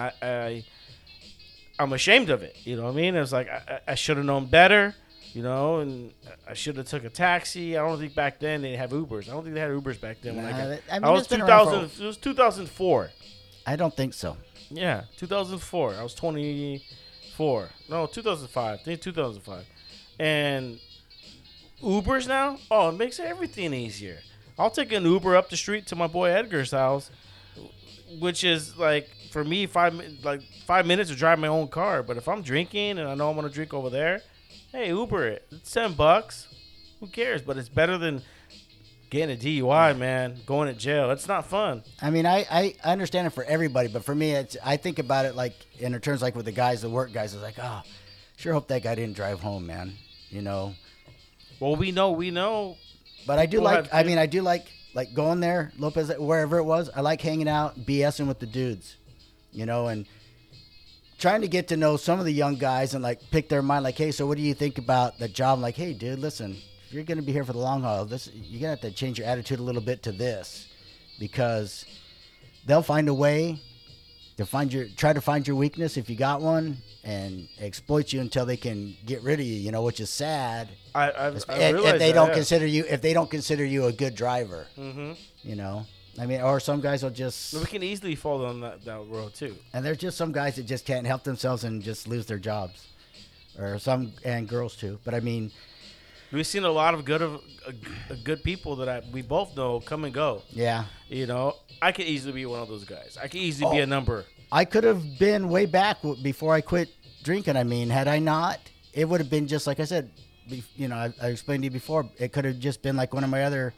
I'm ashamed of it, you know what I mean? It was like I should have known better. And I should have took a taxi. I don't think back then they have Ubers. I don't think they had Ubers back then. Nah, when it was 2004. I don't think so. Yeah, 2004. I was 24. No, 2005. I think 2005. And Ubers now? Oh, it makes everything easier. I'll take an Uber up the street to my boy Edgar's house, which is like for me 5 minutes to drive my own car. But if I'm drinking and I know I'm gonna drink over there. Hey, Uber it. It's $10. Who cares? But it's better than getting a DUI, man. Going to jail. It's not fun. I mean, I understand it for everybody, but for me, I think about it like in terms like with the guys, the work guys. It's like, oh, sure hope that guy didn't drive home, man. Well, we know. But I do like going there, Lopez, wherever it was. I like hanging out, BSing with the dudes, and trying to get to know some of the young guys and like pick their mind like, hey, so what do you think about the job? I'm like, hey, dude, listen, if you're going to be here for the long haul, you're going to have to change your attitude a little bit to this because they'll find a way to try to find your weakness if you got one and exploit you until they can get rid of you, which is sad. If they don't consider you a good driver, I mean, or some guys will just... We can easily fall on that road, too. And there's just some guys that just can't help themselves and just lose their jobs. Or some, and girls, too. But, I mean... We've seen a lot of good people that we both know come and go. Yeah. I could easily be one of those guys. I could easily be a number. I could have been way back before I quit drinking. I mean, had I not, it would have been just like I said. I explained to you before. It could have just been like one of my other...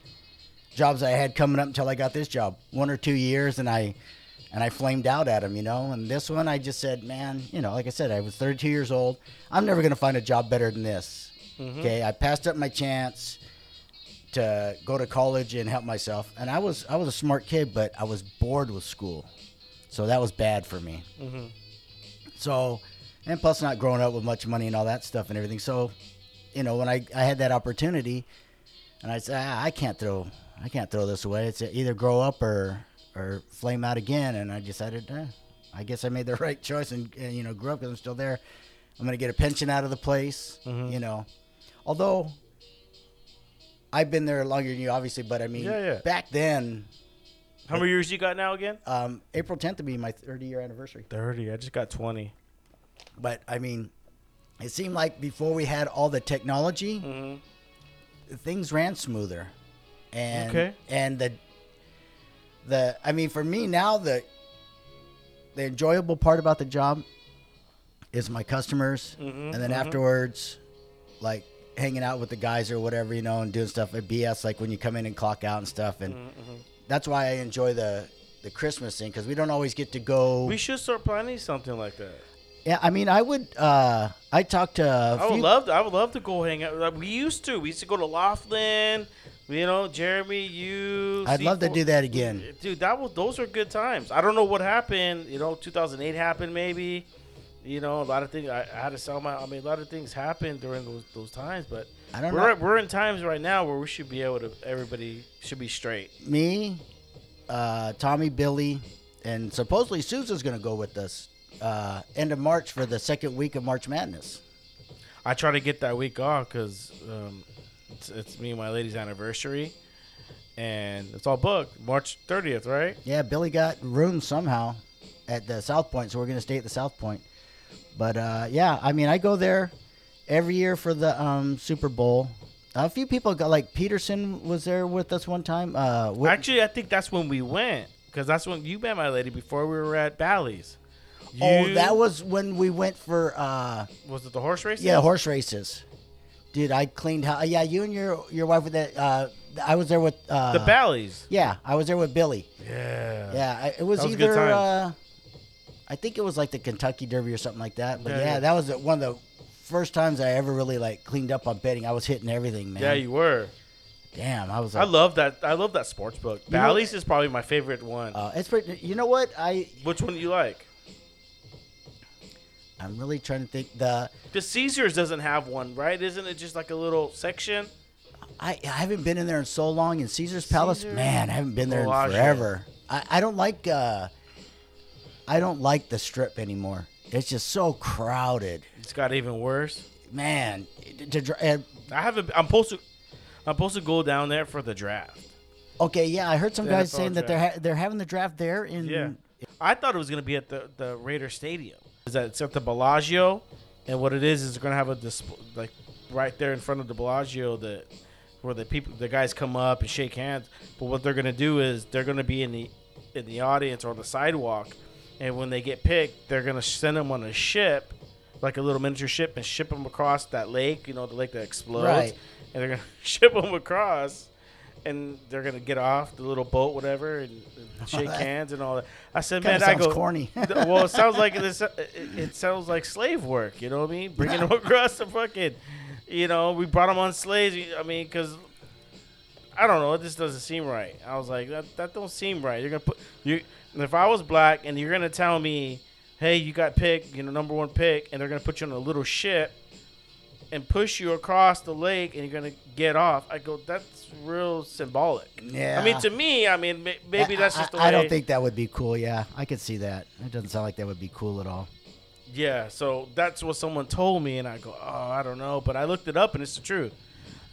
jobs I had coming up until I got this job, 1 or 2 years, and I flamed out at him, And this one, I just said, man, like I said, I was 32 years old. I'm never gonna find a job better than this. Mm-hmm. Okay, I passed up my chance to go to college and help myself. And I was a smart kid, but I was bored with school, so that was bad for me. Mm-hmm. So, and plus not growing up with much money and all that stuff and everything. So, when I had that opportunity, and I said, I can't throw this away. It's either grow up or flame out again. And I decided, I guess I made the right choice and grew up because I'm still there. I'm going to get a pension out of the place, you know. Although I've been there longer than you, obviously, but I mean, back then. How many years you got now again? April 10th will be my 30-year anniversary. 30. I just got 20. But, I mean, it seemed like before we had all the technology, things ran smoother. And, and the I mean, for me now, the enjoyable part about the job is my customers. And then afterwards, like, hanging out with the guys or whatever, you know, and doing stuff at BS, like when you come in and clock out and stuff. And that's why I enjoy the Christmas thing, because we don't always get to go. We should start planning something like that. Yeah, I mean, I would. I talked to. I would love to go hang out. Like, we used to go to Laughlin. You know, Jeremy, you. I'd love to do that again, dude. Those are good times. I don't know what happened. You know, 2008 happened, maybe. You know, a lot of things. I had to sell my. I mean, a lot of things happened during those times, but I don't know. We're in times right now where we should be able to. Everybody should be straight. Me, Tommy, Billy, and supposedly Susan's going to go with us. End of March for the second week of March Madness. I try to get that week off because it's me and my lady's anniversary, and it's all booked. March 30th, right? Yeah, Billy got rooms somehow at the South Point, so we're going to stay at the South Point. But, yeah, I mean, I go there every year for the Super Bowl. A few people got, like, Peterson was there with us one time. Actually, I think that's when we went, because that's when you met my lady before we were at Bally's. Oh, that was when we went for... was it the horse races? Yeah, horse races. Dude, I cleaned house. Yeah, you and your wife were there. I was there with... the Bally's. Yeah, I was there with Billy. Yeah. Yeah, it was either... Good times. I think it was like the Kentucky Derby or something like that. But, yeah, that was one of the first times I ever really, like, cleaned up on betting. I was hitting everything, man. Yeah, you were. Damn, I was. Like, I love that sports book. Bally's is probably my favorite one. It's pretty, you know what? Which one do you like? I'm really trying to think. The Caesars doesn't have one, right? Isn't it just like a little section? I haven't been in there in so long. In Caesars Palace, man, I haven't been there in forever. I don't like. I don't like the Strip anymore. It's just so crowded. It's got even worse, man. I'm supposed to go down there for the draft. Okay, yeah, I heard some guys saying that they're having the draft there in. Yeah, I thought it was gonna be at the Raider Stadium. Is that it's at the Bellagio, and what it is they're gonna have a display like right there in front of the Bellagio that where the guys come up and shake hands. But what they're gonna do is they're gonna be in the audience or on the sidewalk, and when they get picked, they're gonna send them on a ship, like a little miniature ship, and ship them across that lake. You know, the lake that explodes, right. And they're gonna ship them across. And they're gonna get off the little boat, whatever, and shake hands and all that. I said, man, I go. Sounds corny. Well, it sounds like it sounds like slave work. You know what I mean? Bringing them across the fucking, you know, we brought them on slaves. I mean, because I don't know, it just doesn't seem right. I was like, that don't seem right. You're gonna put you. If I was black and you're gonna tell me, hey, you got picked, you know, number one pick, and they're gonna put you on a little ship. And push you across the lake, and you're gonna get off. I go, that's real symbolic. Yeah. I mean, to me, maybe that's just the way. I don't think that would be cool. Yeah, I could see that. It doesn't sound like that would be cool at all. Yeah. So that's what someone told me, and I go, oh, I don't know, but I looked it up, and it's the truth.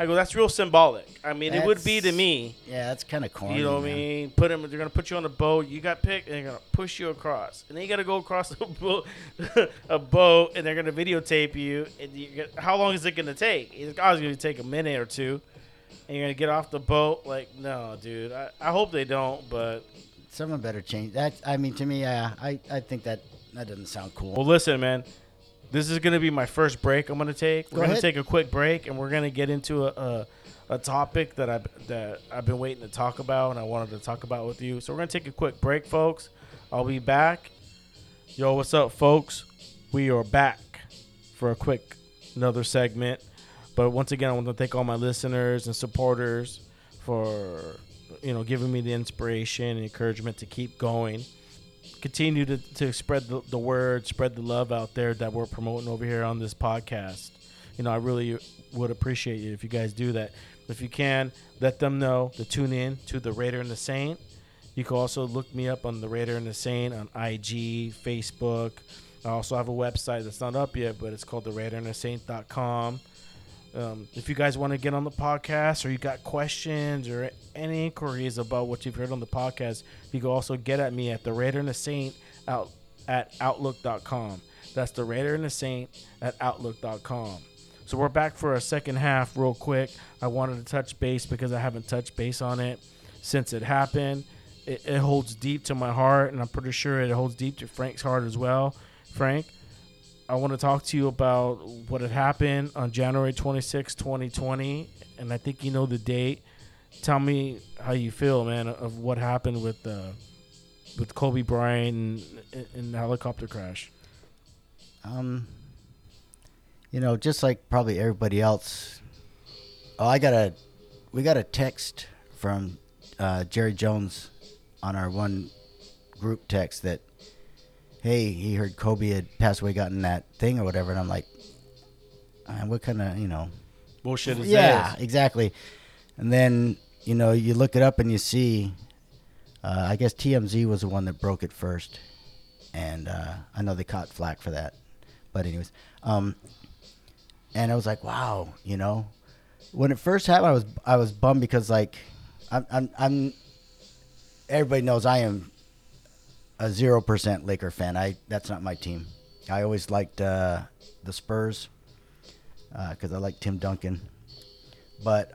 I go, that's real symbolic. I mean, it would be to me. Yeah, that's kind of corny. You know what I mean? They're gonna put you on a boat. You got picked, and they're gonna push you across, and then you gotta go across a boat, and they're gonna videotape you. And how long is it gonna take? It's gonna take a minute or two, and you're gonna get off the boat. Like, no, dude. I hope they don't, but someone better change that. I mean, to me, I think that doesn't sound cool. Well, listen, man. This is going to be my first break I'm going to take. We're going to take a quick break, and we're going to get into a topic that I've been waiting to talk about and I wanted to talk about with you. So we're going to take a quick break, folks. I'll be back. Yo, what's up, folks? We are back for another segment. But once again, I want to thank all my listeners and supporters for, you know, giving me the inspiration and encouragement to keep going. Continue to spread the word, spread the love out there that we're promoting over here on this podcast. You know, I really would appreciate it if you guys do that. If you can, let them know to tune in to The Raider and the Saint. You can also look me up on The Raider and the Saint on IG, Facebook, I also have a website that's not up yet, but it's called theRadAndTheSaint.com. If you guys want to get on the podcast, or you got questions or any inquiries about what you've heard on the podcast, you can also get at me at theRadAndTheSaint@outlook.com. That's theRadAndTheSaint@outlook.com. So we're back for a second half real quick. I wanted to touch base because I haven't touched base on it since it happened. It holds deep to my heart, and I'm pretty sure it holds deep to Frank's heart as well. Frank, I want to talk to you about what had happened on January 26, 2020, and I think you know the date. Tell me how you feel, man, of what happened with Kobe Bryant and the helicopter crash. You know, just like probably everybody else. Oh, we got a text from Jerry Jones on our one group text that, hey, he heard Kobe had passed away, gotten that thing or whatever, and I'm like, what kind of, bullshit is that? Yeah, exactly. And then, you look it up and you see, I guess TMZ was the one that broke it first, and I know they caught flack for that. But anyways, and I was like, wow, when it first happened, I was bummed because, like, I'm everybody knows I am a 0% Laker fan. That's not my team. I always liked the Spurs because I like Tim Duncan. But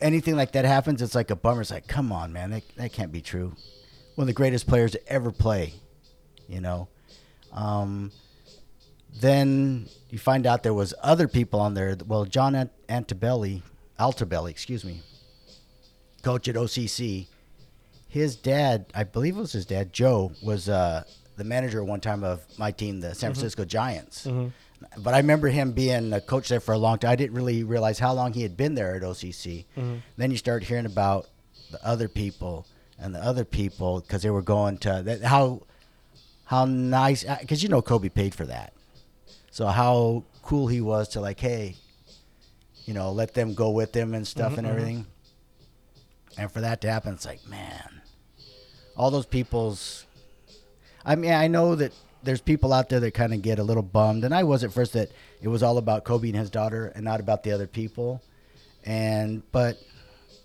anything like that happens, it's like a bummer. It's like, come on, man, that can't be true. One of the greatest players to ever play, Then you find out there was other people on there. Well, John Altobelli, coach at OCC. His dad, I believe it was his dad, Joe, was the manager one time of my team, the San Francisco Giants. Mm-hmm. But I remember him being a coach there for a long time. I didn't really realize how long he had been there at OCC. Mm-hmm. Then you start hearing about the other people because they were going to how nice, because Kobe paid for that. So how cool he was to like, hey, let them go with him and stuff and everything. And for that to happen, it's like, man, all those people's, I mean, I know that there's people out there that kind of get a little bummed. And I was at first that it was all about Kobe and his daughter and not about the other people. But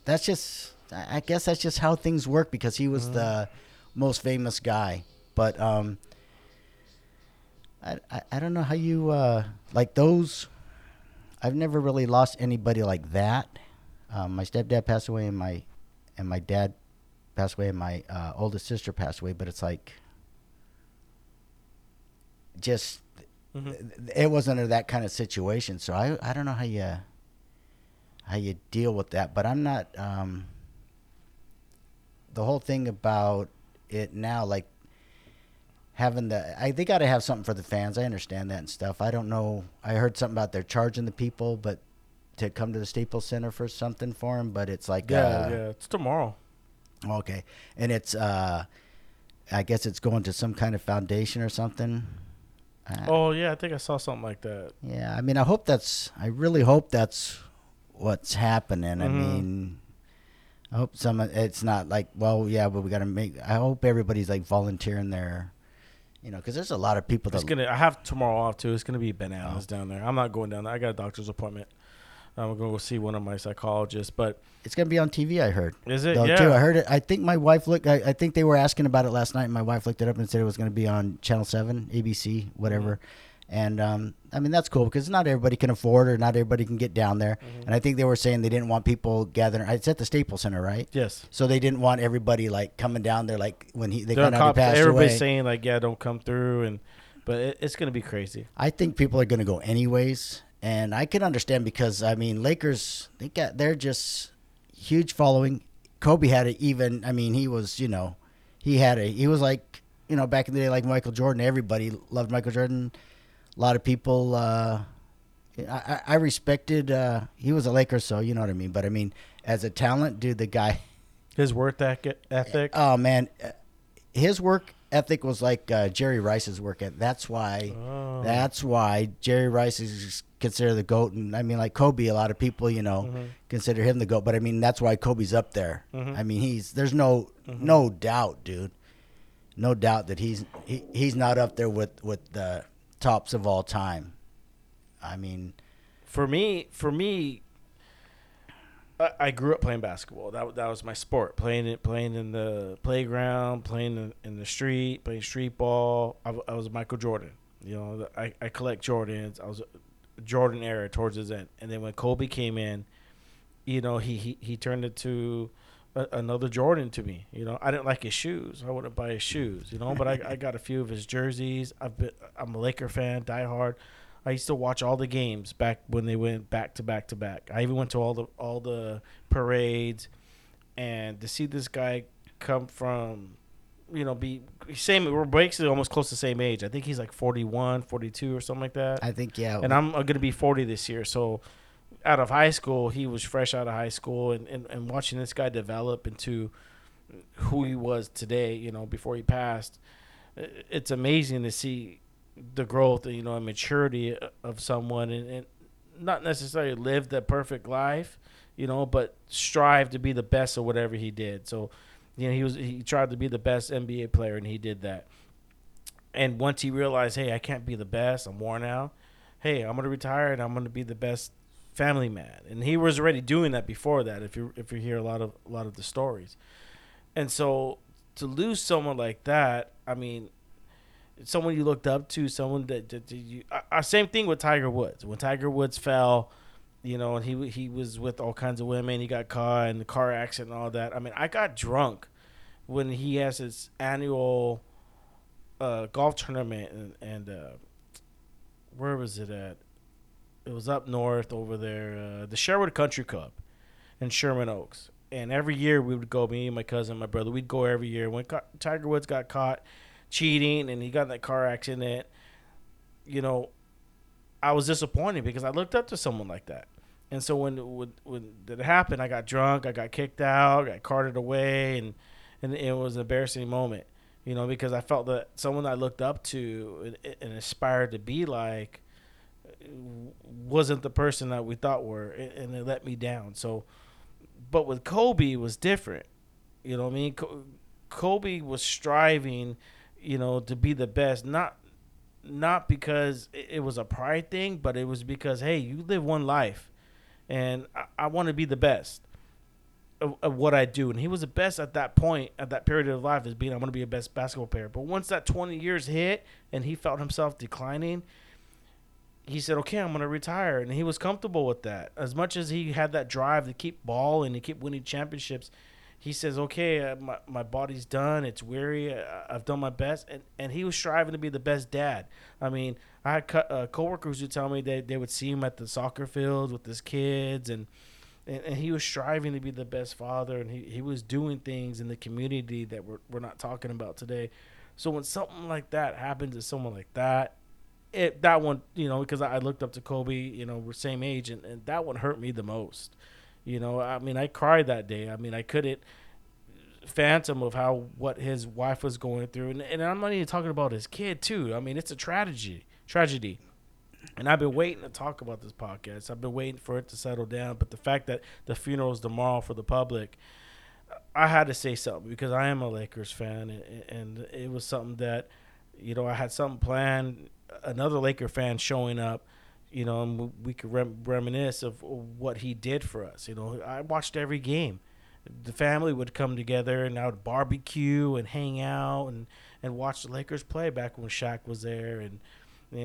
that's just, I guess that's just how things work because he was the most famous guy. But, I don't know how you like those. I've never really lost anybody like that. My stepdad passed away, and my dad passed away, and my oldest sister passed away. But it's like, just it was under that kind of situation. So I don't know how you deal with that. But I'm not the whole thing about it now, like. They got to have something for the fans. I understand that and stuff. I don't know. I heard something about they're charging the people, but to come to the Staples Center for something for them. But it's like it's tomorrow. Okay, and it's I guess it's going to some kind of foundation or something. I think I saw something like that. Yeah, I mean, I really hope that's what's happening. I mean. I hope it's not like but we got to I hope everybody's like volunteering their. Because there's a lot of people I have tomorrow off, too. It's going to be Ben Allen's down there. I'm not going down there. I got a doctor's appointment. I'm going to go see one of my psychologists. But it's going to be on TV, I heard. Is it? Yeah. Too. I heard it. I think my wife I think they were asking about it last night, and my wife looked it up and said it was going to be on Channel 7, ABC, whatever. And, I mean, that's cool because not everybody can afford or not everybody can get down there. And I think they were saying they didn't want people gathering. It's at the Staples Center, right? Yes. So they didn't want everybody, like, coming down there, like, when they got out passed away. Everybody's saying, like, yeah, don't come through. But it's going to be crazy. I think people are going to go anyways. And I can understand because, I mean, Lakers, they're just huge following. Kobe had it even, I mean, he was, he was like, back in the day, like Michael Jordan. Everybody loved Michael Jordan. A lot of people, I respected, he was a Laker, so you know what I mean. But, I mean, as a talent, dude, the guy. His work ethic. Oh, man. His work ethic was like Jerry Rice's work ethic. That's why Jerry Rice is considered the GOAT. And, I mean, like Kobe, a lot of people, consider him the GOAT. But, I mean, that's why Kobe's up there. I mean, there's no doubt, dude. no doubt that he's not up there with the tops of all time. I mean, for me, I grew up playing basketball. That was my sport. Playing in the playground, playing in the street, playing street ball. I was Michael Jordan. You know, I collect Jordans. I was Jordan era towards his end, and then when Kobe came in, you know, he turned it to another Jordan to me. You know, I didn't like his shoes. I wouldn't buy his shoes. You know, but I got a few of his jerseys. I'm a Laker fan, diehard. I used to watch all the games back when they went back to back to back. I even went to all the parades, and to see this guy come from, you know, be same. We're basically almost close to the same age. I think he's like 41, 42 or something like that. I think, yeah. And I'm going to be 40 this year. So out of high school, he was fresh out of high school, and watching this guy develop into who he was today, you know, before he passed, it's amazing to see the growth, you know, and maturity of someone, and not necessarily live the perfect life, you know, but strive to be the best of whatever he did. So, you know, he tried to be the best NBA player, and he did that. And once he realized, hey, I can't be the best, I'm worn out. Hey, I'm going to retire, and I'm going to be the best family man. And he was already doing that before that, if you hear a lot of the stories. And so to lose someone like that, I mean, someone you looked up to, someone that you. Same thing with Tiger Woods. When Tiger Woods fell, you know, and he was with all kinds of women. He got caught in the car accident and all that. I mean, I got drunk when he has his annual golf tournament, and where was it at? It was up north over there, the Sherwood Country Club in Sherman Oaks. And every year we would go, me and my cousin, my brother, we'd go every year. When Tiger Woods got caught cheating and he got in that car accident, you know, I was disappointed because I looked up to someone like that. And so when that happened, I got drunk, I got kicked out, got carted away, and it was an embarrassing moment, you know, because I felt that someone I looked up to and aspired to be like wasn't the person that we thought were, and they let me down. So, but with Kobe, it was different. You know what I mean? Kobe was striving, you know, to be the best, not because it was a pride thing, but it was because, hey, you live one life, and I want to be the best of what I do. And he was the best at that point, at that period of life, as being, I want to be a best basketball player. But once that 20 years hit and he felt himself declining, he said, okay, I'm going to retire. And he was comfortable with that. As much as he had that drive to keep balling and keep winning championships, he says, okay, my body's done. It's weary. I've done my best. And he was striving to be the best dad. I mean, I had coworkers who tell me they would see him at the soccer field with his kids. And he was striving to be the best father. And he was doing things in the community that we're not talking about today. So when something like that happens to someone like that, that one, you know, because I looked up to Kobe, you know, we're same age. And that one hurt me the most. You know, I mean, I cried that day. I mean, I couldn't fathom of what his wife was going through. And I'm not even talking about his kid, too. I mean, it's a tragedy. And I've been waiting to talk about this podcast. I've been waiting for it to settle down. But the fact that the funeral is tomorrow for the public, I had to say something because I am a Lakers fan. And it was something that, you know, I had something planned, another Laker fan showing up. You know, and we could reminisce of what he did for us. You know, I watched every game. The family would come together, and I would barbecue and hang out and watch the Lakers play back when Shaq was there. And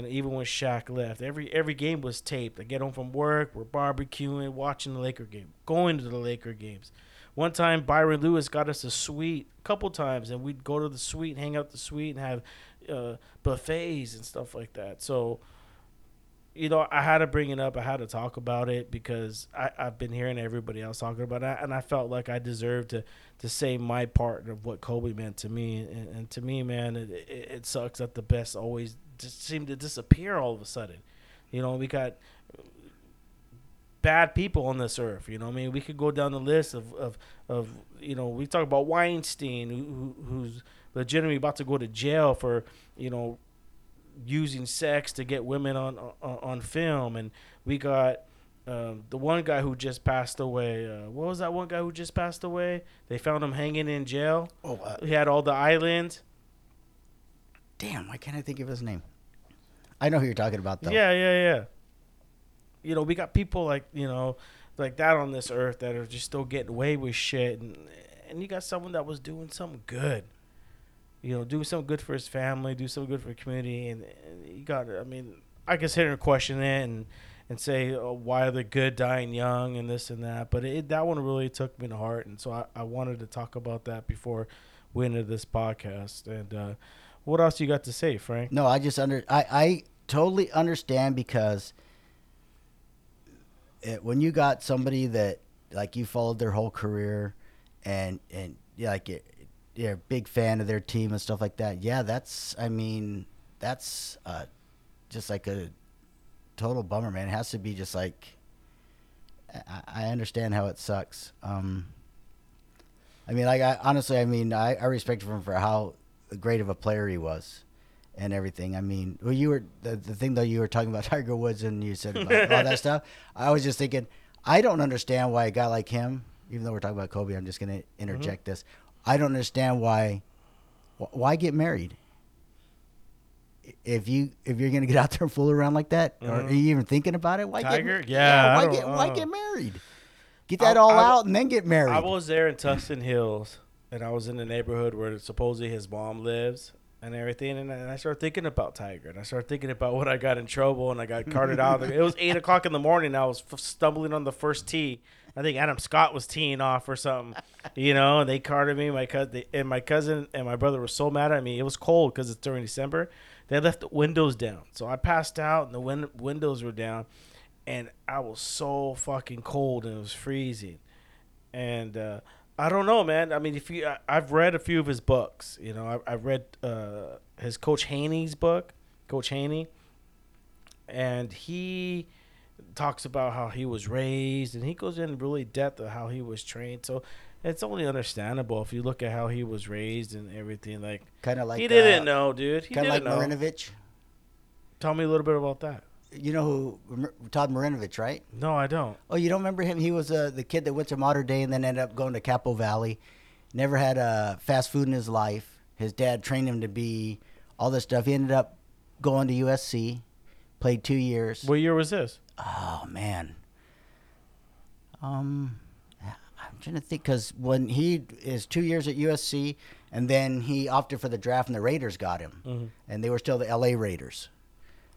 even when Shaq left, every game was taped. I get home from work, we're barbecuing, watching the Laker game, going to the Laker games. One time, Byron Lewis got us a suite a couple times, and we'd go to the suite, hang out the suite, and have buffets and stuff like that. So, you know, I had to bring it up. I had to talk about it because I've been hearing everybody else talking about it, and I felt like I deserved to say my part of what Kobe meant to me. And to me, man, it sucks that the best always just seem to disappear all of a sudden. You know, we got bad people on this earth. You know what I mean? We could go down the list of you know, we talk about Weinstein, who's legitimately about to go to jail for, you know, using sex to get women on film. And we got the one guy who just passed away. What was that one guy who just passed away? They found him hanging in jail. He had all the islands. Damn, why can't I think of his name? I know who you're talking about, though. Yeah. You know, we got people like, you know, like that on this earth that are just still getting away with shit. And you got someone that was doing something good. You know, do something good for his family, do something good for the community. And you got, I mean, I can sit here and question it and say, oh, why are the good dying young and this and that. But that one really took me to heart. And so I wanted to talk about that before we ended this podcast. And what else you got to say, Frank? No, I just I totally understand because when you got somebody that, like, you followed their whole career and like, you're a big fan of their team and stuff like that. Yeah, that's just like a total bummer, man. It has to be just like, I understand how it sucks. I respect him for how great of a player he was and everything. I mean, well, you were the thing, though, you were talking about Tiger Woods and you said about all that stuff. I was just thinking, I don't understand why a guy like him, even though we're talking about Kobe, I'm just going to interject this. I don't understand why get married. If you're going to get out there and fool around like that, or are you even thinking about it? Why Tiger? Why get married? Get that out and then get married. I was there in Tustin Hills, and I was in the neighborhood where supposedly his mom lives and everything, and I started thinking about Tiger, and I started thinking about when I got in trouble and I got carted out. It was 8 o'clock in the morning. I was stumbling on the first tee. I think Adam Scott was teeing off or something, you know, and they carted me. My cousin and my brother were so mad at me. It was cold because it's during December. They left the windows down. So I passed out, and the windows were down, and I was so fucking cold, and it was freezing. And I don't know, man. I mean, I've read a few of his books. You know, I've read his Coach Haney's book, Coach Haney, and he talks about how he was raised, and he goes in really depth of how he was trained. So it's only understandable if you look at how he was raised and everything. Like, kind of like he didn't know, dude. Kind of like Marinovich. Tell me a little bit about that. You know who Todd Marinovich, right? No, I don't. Oh, you don't remember him? He was the kid that went to Modern Day and then ended up going to Capo Valley. Never had fast food in his life. His dad trained him to be all this stuff. He ended up going to USC. Played 2 years. What year was this? Oh, man. I'm trying to think, because when he is 2 years at USC, and then he opted for the draft, and the Raiders got him. Mm-hmm. And they were still the L.A. Raiders.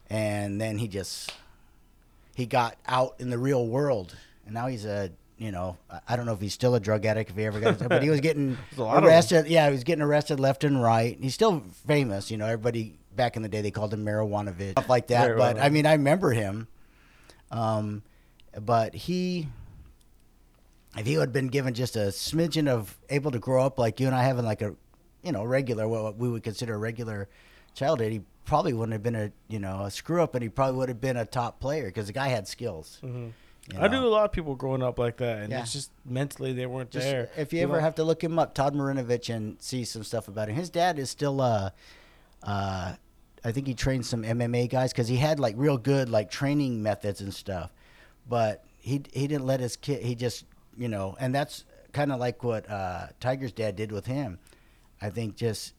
And then he got out in the real world. And now he's I don't know if he's still a drug addict, if he ever got, but he was getting arrested. Yeah, he was getting arrested left and right. He's still famous. You know, everybody back in the day, they called him Marijuana-vid, stuff like that. Marijuana. But, I mean, I remember him. But if he had been given just a smidgen of able to grow up like you and I, having like a, you know, regular, what we would consider a regular childhood, he probably wouldn't have been a screw up, and he probably would have been a top player because the guy had skills. Mm-hmm. You know? I knew a lot of people growing up like that, and it's just mentally they weren't just there. If you ever have to look him up, Todd Marinovich, and see some stuff about him. His dad is still, I think he trained some MMA guys because he had like real good like training methods and stuff, but he didn't let his kid. He just, you know, and that's kind of like what Tiger's dad did with him. I think just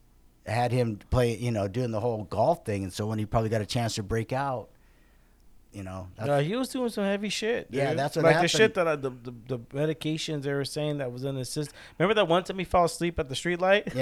had him play, you know, doing the whole golf thing, and so when he probably got a chance to break out. You know, he was doing some heavy shit. Dude. Yeah, that's what happened. Like the shit that the medications they were saying that was in his system. Remember that one time he fell asleep at the streetlight?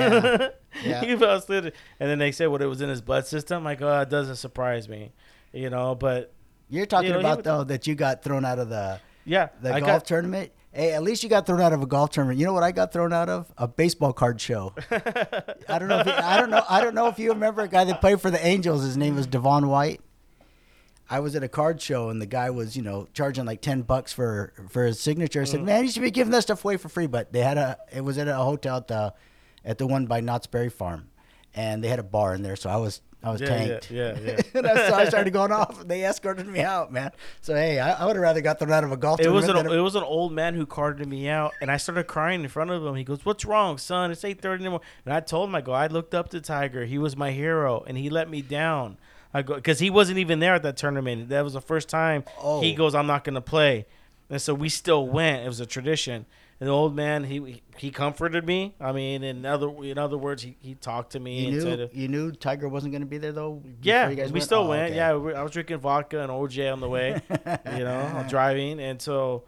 Yeah. He fell asleep, and then they said what it was in his blood system. Like, oh, it doesn't surprise me, you know. But you're talking about though that you got thrown out of the golf tournament. Hey, at least you got thrown out of a golf tournament. You know what I got thrown out of? A baseball card show. I don't know if you remember a guy that played for the Angels. His name was Devon White. I was at a card show, and the guy was, you know, charging like $10 for his signature. I said, man, you should be giving that stuff away for free. But it was at a hotel at the one by Knott's Berry Farm, and they had a bar in there. So I was tanked. Yeah. So I started going off, and they escorted me out, man. So, hey, I would have rather got thrown out of a golf tournament. It was an old man who carted me out, and I started crying in front of him. He goes, what's wrong, son? It's 8:30 anymore. And I told him, I looked up to Tiger. He was my hero, and he let me down. Because he wasn't even there at that tournament. That was the first time. He goes, I'm not going to play. And so we still went. It was a tradition. And the old man, he comforted me. I mean, in other words, he talked to me. You knew Tiger wasn't going to be there, though? Yeah, we still went. Okay. Yeah, I was drinking vodka and OJ on the way, I'm driving. And so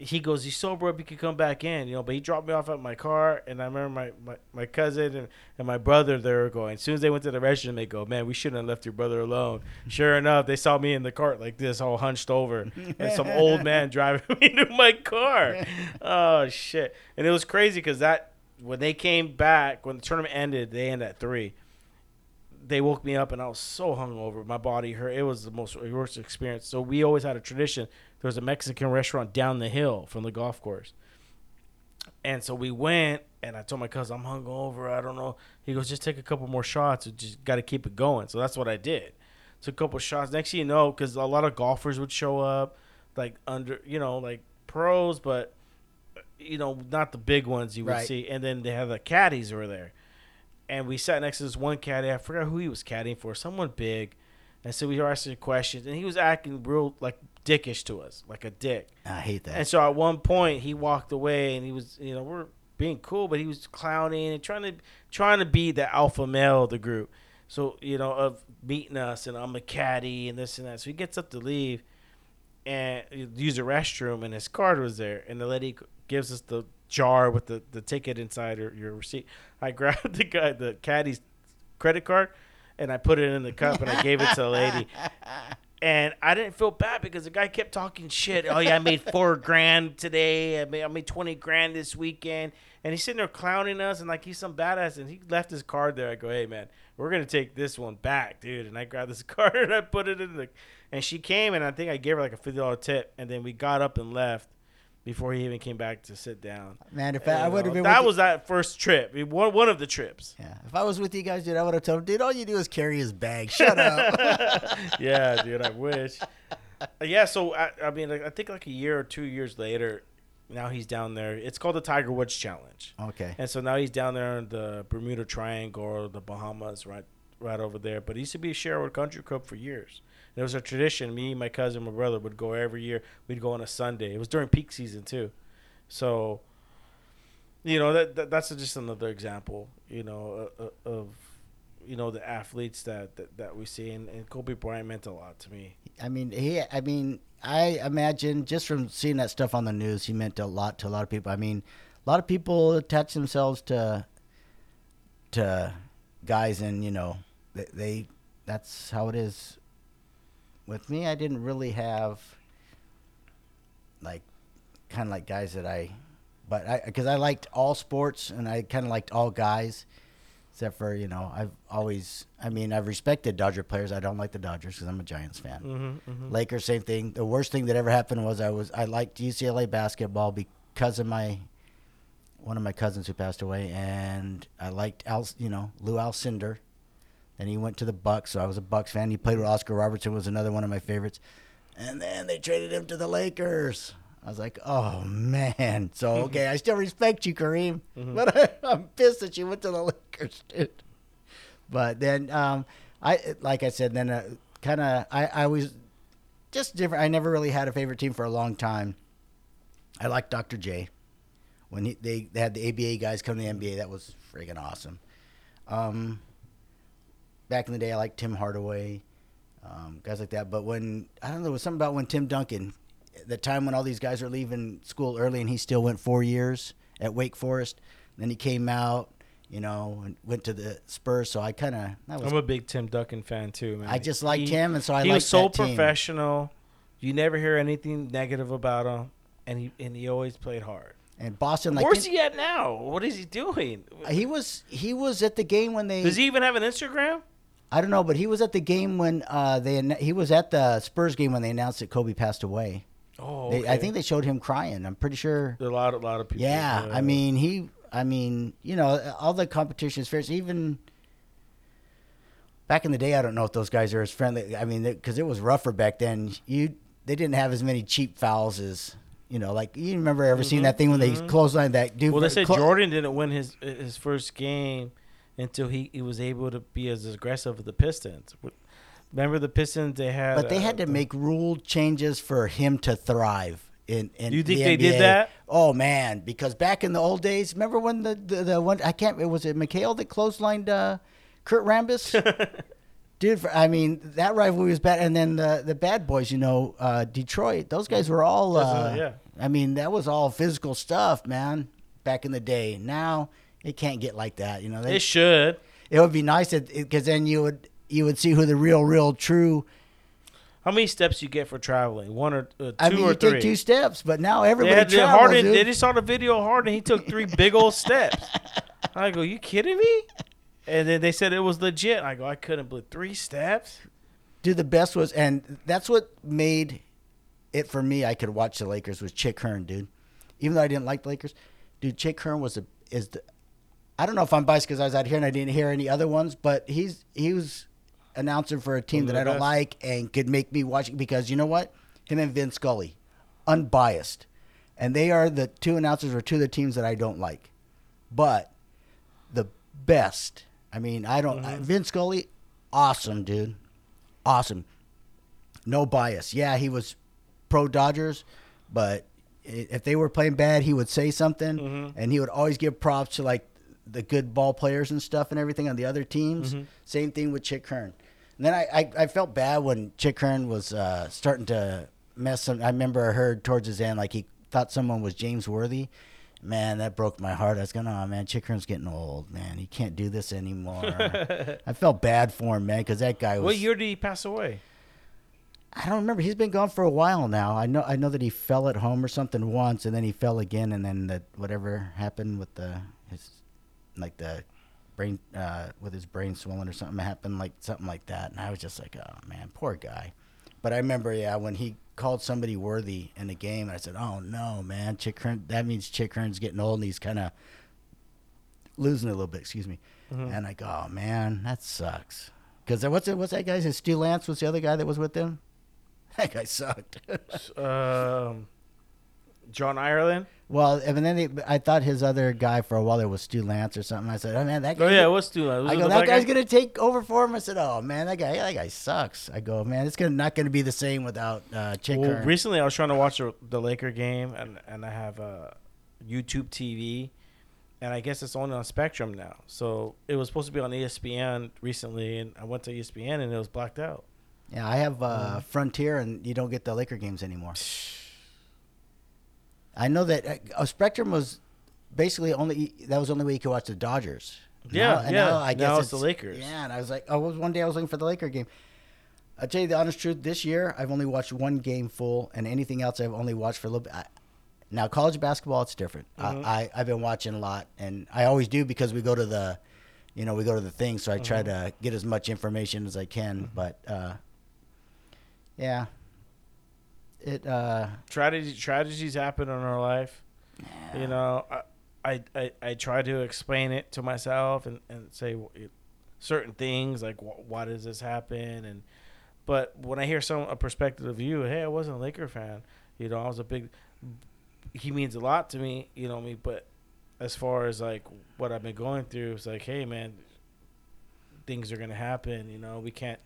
he goes, he's sober up, he could come back in, But he dropped me off at my car, and I remember my cousin and my brother, they were going. As soon as they went to the restroom, they go, man, we shouldn't have left your brother alone. Sure enough, they saw me in the cart like this, all hunched over, and some old man driving me to my car. Oh, shit. And it was crazy because when they came back, when the tournament ended, they ended at 3. They woke me up, and I was so hungover. My body hurt. It was the worst experience. So we always had a tradition. There was a Mexican restaurant down the hill from the golf course. And so we went, and I told my cousin, I'm hungover. I don't know. He goes, just take a couple more shots. You just got to keep it going. So that's what I did. Took a couple shots. Next thing you know, because a lot of golfers would show up, like under, like pros, but, not the big ones you would see. And then they had the caddies who were there. And we sat next to this one caddy. I forgot who he was caddying for, someone big. And so we were asking questions. And he was acting real, like, dickish to us, like a dick. I hate that. And so at one point, he walked away, and he was, we're being cool, but he was clowning and trying to be the alpha male of the group. So, of beating us, and I'm a caddy, and this and that. So he gets up to leave and use the restroom, and his card was there. And the lady gives us the jar with the ticket inside or your receipt. I grabbed the caddy's credit card, and I put it in the cup, and I gave it to the lady. And I didn't feel bad because the guy kept talking shit. Oh, yeah, I made $4,000 today. I made $20,000 this weekend. And he's sitting there clowning us, and like he's some badass. And he left his card there. I go, hey, man, we're going to take this one back, dude. And I grabbed this card, and I put it in the – and she came, and I think I gave her like a $50 tip. And then we got up and left before he even came back to sit down. Man, if I would have been that was that first trip, one of the trips. Yeah, if I was with you guys, dude, I would have told him, dude, all you do is carry his bag. Shut up. Yeah, dude, I wish. Yeah, so I think like a year or 2 years later, now he's down there. It's called the Tiger Woods Challenge. Okay. And so now he's down there in the Bermuda Triangle, or the Bahamas, right over there. But he used to be a Sherwood Country Club for years. It was a tradition. Me, my cousin, my brother would go every year. We'd go on a Sunday. It was during peak season too, so that's just another example, of the athletes that we see. And Kobe Bryant meant a lot to me. I imagine just from seeing that stuff on the news, he meant a lot to a lot of people. I mean, a lot of people attach themselves to guys, and they that's how it is. With me, I didn't really have, guys that because I liked all sports, and I kind of liked all guys, except for, I've respected Dodger players. I don't like the Dodgers because I'm a Giants fan. Mm-hmm, mm-hmm. Lakers, same thing. The worst thing that ever happened was I liked UCLA basketball because of one of my cousins who passed away, and I liked, Lou Alcindor. And he went to the Bucks, so I was a Bucks fan. He played with Oscar Robertson, was another one of my favorites. And then they traded him to the Lakers. I was like, oh, man. So, okay, I still respect you, Kareem. Mm-hmm. But I'm pissed that you went to the Lakers, dude. But then, I was just different. I never really had a favorite team for a long time. I liked Dr. J. When they had the ABA guys come to the NBA, that was friggin' awesome. Back in the day, I liked Tim Hardaway, guys like that. But it was something about when Tim Duncan, the time when all these guys are leaving school early, and he still went 4 years at Wake Forest. And then he came out, and went to the Spurs. So I'm a big Tim Duncan fan too, man. I just liked him, and so I liked that team. He was so professional. You never hear anything negative about him, and he always played hard. And Boston, where's he at now? What is he doing? He was at the game when they. Does he even have an Instagram? I don't know, but he was at the game when he was at the Spurs game when they announced that Kobe passed away. Oh, okay. I think they showed him crying. I'm pretty sure. A lot of people. Yeah, I mean all the competition is fair. Even back in the day, I don't know if those guys are as friendly. I mean, because it was rougher back then. They didn't have as many cheap fouls as. You remember ever seeing that thing when they clotheslined that dude? Well, they said Jordan didn't win his first game until he was able to be as aggressive with the Pistons. Remember the Pistons they had? But they had to make rule changes for him to thrive. in you think the they NBA. Did that? Oh man, because back in the old days, remember when the one I can't was it McHale that clotheslined Kurt Rambis? Dude, I mean that rivalry was bad, and then the bad boys, you know, Detroit. Those guys were all. Yeah. I mean, that was all physical stuff, man. Back in the day. Now it can't get like that, you know. It should. It would be nice because then you would see who the real true. How many steps you get for traveling? One or two I mean, or you three? Take 2 steps, but now everybody travels. Harden, dude. They just saw the video of Harden. He took 3 big old steps. I go, you kidding me? And then they said it was legit. I go, I couldn't believe 3 steps. Dude, the best was, and that's what made it for me. I could watch the Lakers was Chick Hearn, dude. Even though I didn't like the Lakers, dude, Chick Hearn is the. I don't know if I'm biased because I was out here and I didn't hear any other ones, but he was. Announcer for a team that I don't like and could make me watch it because you know what? Him and Vince Scully, unbiased. And they are the two announcers for two of the teams that I don't like. But the best, I mean, Vince Scully, awesome, dude. Awesome. No bias. Yeah, he was pro Dodgers, but if they were playing bad, he would say something, and he would always give props to, like, the good ball players and stuff and everything on the other teams. Same thing with Chick Hearn. And then I felt bad when Chick Hearn was starting to mess up. I remember I heard towards his end, like he thought someone was James Worthy. Man, that broke my heart. I was going, oh, man, Chick Hearn's getting old, man. He can't do this anymore. I felt bad for him, man, because that guy was... What year did he pass away? I don't remember. He's been gone for a while now. I know that he fell at home or something once, and then he fell again, and then whatever happened with the brain with his brain swollen or something happened, like something like that. And I was just like, oh man, poor guy. But I remember, yeah, when he called somebody Worthy in the game, and I said, oh no, man, Chick Hearn, that means Chick Hearn's getting old and he's kind of losing a little bit, excuse me. And I go, oh man, that sucks. Because what's that guy's name? Stu Lantz was the other guy that was with him. That guy sucked. John Ireland? Well, and then I thought his other guy for a while there was Stu Lantz or something. I said, oh, man, that guy. Oh, yeah, it was Stu Lantz. I go, that guy's going to take over for him. I said, oh, man, that guy sucks. I go, man, it's not going to be the same without Chick Hearn. Recently I was trying to watch the Laker game, and I have YouTube TV, and I guess it's only on Spectrum now. So it was supposed to be on ESPN recently, and I went to ESPN, and it was blacked out. Yeah, I have Frontier, and you don't get the Laker games anymore. I know that Spectrum was basically only way you could watch the Dodgers. Now I guess now it's the Lakers. Yeah, and I was like, one day I was looking for the Laker game. I'll tell you the honest truth, this year I've only watched one game full, and anything else I've only watched for a little bit. Now, college basketball, it's different. I've been watching a lot, and I always do because we go to the, you know, thing, so I try to get as much information as I can. But, yeah. Tragedies happen in our life, you know. I try to explain it to myself and say certain things like why does this happen, but when I hear a perspective of you, hey, I wasn't a Laker fan, you know, I was he means a lot to me, you know me. But as far as like what I've been going through, it's like, hey man, things are gonna happen, you know. We can't,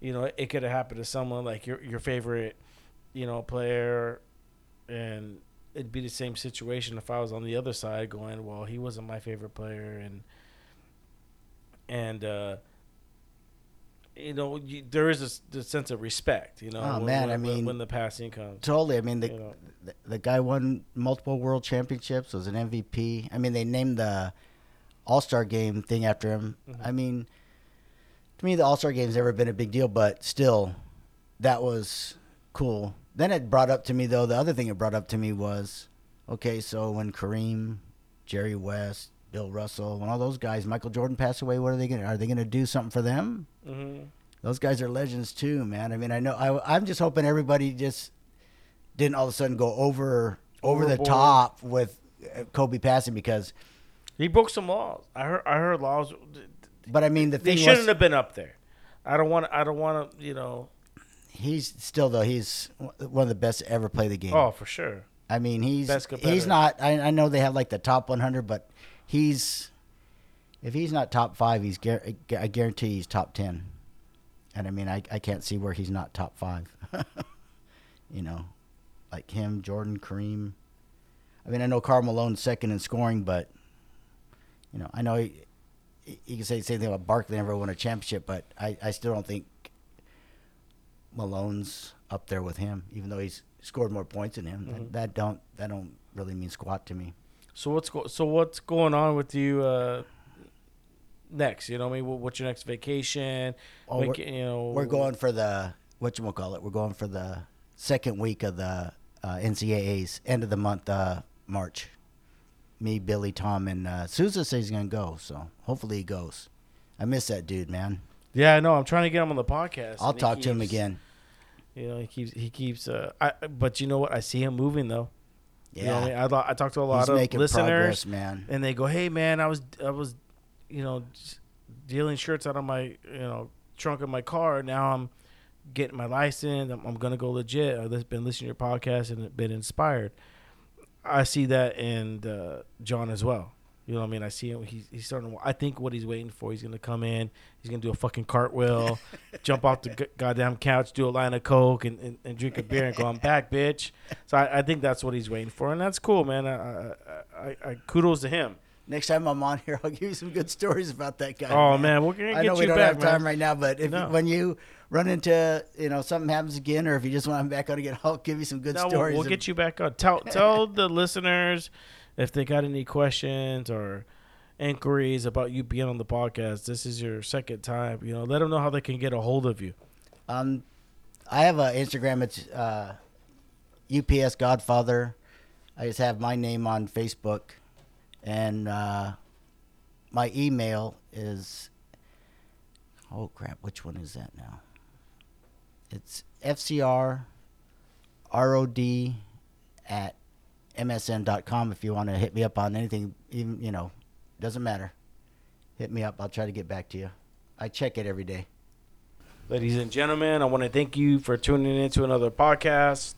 you know, it could have happened to someone like your favorite, you know, player, and it'd be the same situation if I was on the other side going, well, he wasn't my favorite player, and you know, there is a sense of respect, you know. Oh, man, when the passing comes. Totally. I mean, the guy won multiple world championships, was an MVP. I mean, they named the All-Star Game thing after him. I mean, to me, the All-Star Game's never been a big deal, but still, that was cool. Then it brought up to me, though, the other thing it brought up to me was, okay, so when Kareem, Jerry West, Bill Russell, when all those guys, Michael Jordan passed away, what are they going to do something for them? Those guys are legends too, man. I mean, I know, I'm just hoping everybody just didn't all of a sudden go over the top with Kobe passing, because he broke some laws. I heard laws, but I mean, they shouldn't have been up there. I don't want to, you know. He's still, though, he's one of the best to ever play the game. Oh, for sure. I mean, he's not. I know they have like the top 100, but if he's not top 5, I guarantee he's top 10. And I mean, I can't see where he's not top 5. You know, like him, Jordan, Kareem. I mean, I know Karl Malone's second in scoring, but, you know, I know you can say the same thing about Barkley, never won a championship, but I still don't think Malone's up there with him, even though he's scored more points than him. Mm-hmm. That don't really mean squat to me. So what's going on with you next? You know what I mean? What's your next vacation? Oh, we're going for the whatchamacallit. We're going for the second week of the NCAA's end of the month, March. Me, Billy, Tom, and Sousa says he's going to go, so hopefully he goes. I miss that dude, man. Yeah, I know. I'm trying to get him on the podcast. I'll talk to him again. You know, he keeps. But you know what? I see him moving though. Yeah, you know what I mean? I talk to a lot of listeners, progress, man, and they go, "Hey, man, I was, you know, dealing shirts out of my, you know, trunk of my car. Now I'm getting my license. I'm gonna go legit. I've been listening to your podcast and been inspired." I see that in John as well. You know what I mean? I see him. He's starting to, I think what he's waiting for, he's going to come in. He's going to do a fucking cartwheel, jump off the goddamn couch, do a line of coke, and drink a beer and go, "I'm back, bitch." So I think that's what he's waiting for, and that's cool, man. I kudos to him. Next time I'm on here, I'll give you some good stories about that guy. Oh, man. We're going to get you back, I know we don't have time right now, but when you run into, you know, something happens again, or if you just want him back on again, I'll give you some good stories. We'll get you back on. Tell the listeners if they got any questions or inquiries about you being on the podcast. This is your second time. You know, let them know how they can get a hold of you. I have an Instagram. It's UPS Godfather. I just have my name on Facebook. And my email is, oh, crap, which one is that now? It's fcrrod@msn.com if you want to hit me up on anything, even, you know, doesn't matter. Hit me up. I'll try to get back to you. I check it every day. Ladies and gentlemen, I want to thank you for tuning in to another podcast,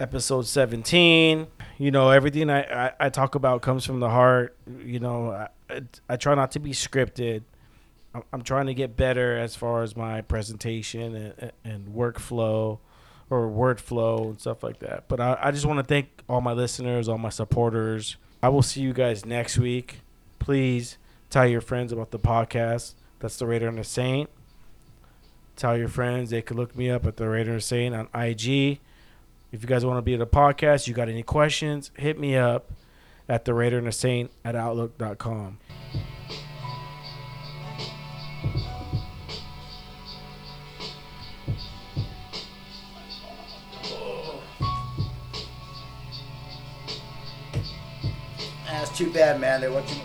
episode 17. You know, everything I talk about comes from the heart. You know, I try not to be scripted. I'm trying to get better as far as my presentation and workflow, or word flow and stuff like that. But I just want to thank all my listeners, all my supporters. I will see you guys next week. Please tell your friends about the podcast. That's The Raider and the Saint. Tell your friends. They can look me up at The Raider and the Saint on IG. If you guys want to be at the podcast, you got any questions, hit me up at The Raider and the Saint at outlook.com. That's too bad, man. They want you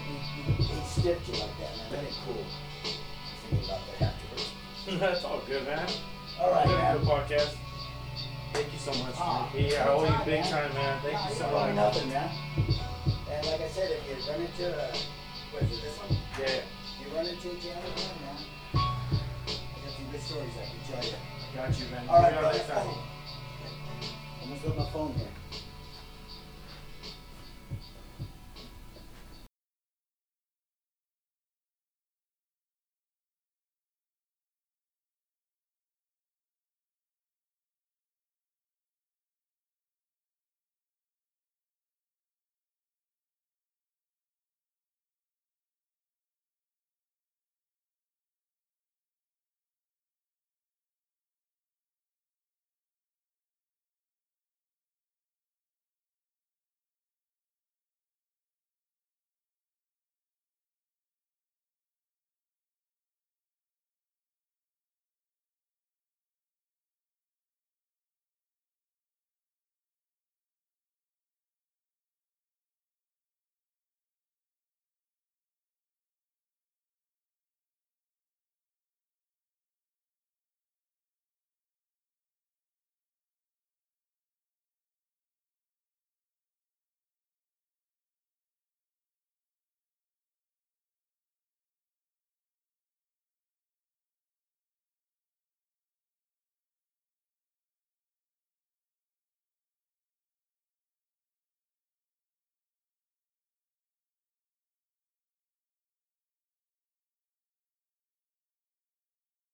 stiffed you like that, man. That ain't cool. I think about that afterwards. That's all good, man. All right, man. Good podcast. Thank you so much. I owe you big time, man. Thank you so much. Nothing, man. And like I said, if you run into this one? Yeah. You run into the other one, man. I got some good stories I can tell you. Got you, man. All right, brother. I'm gonna go with my phone here.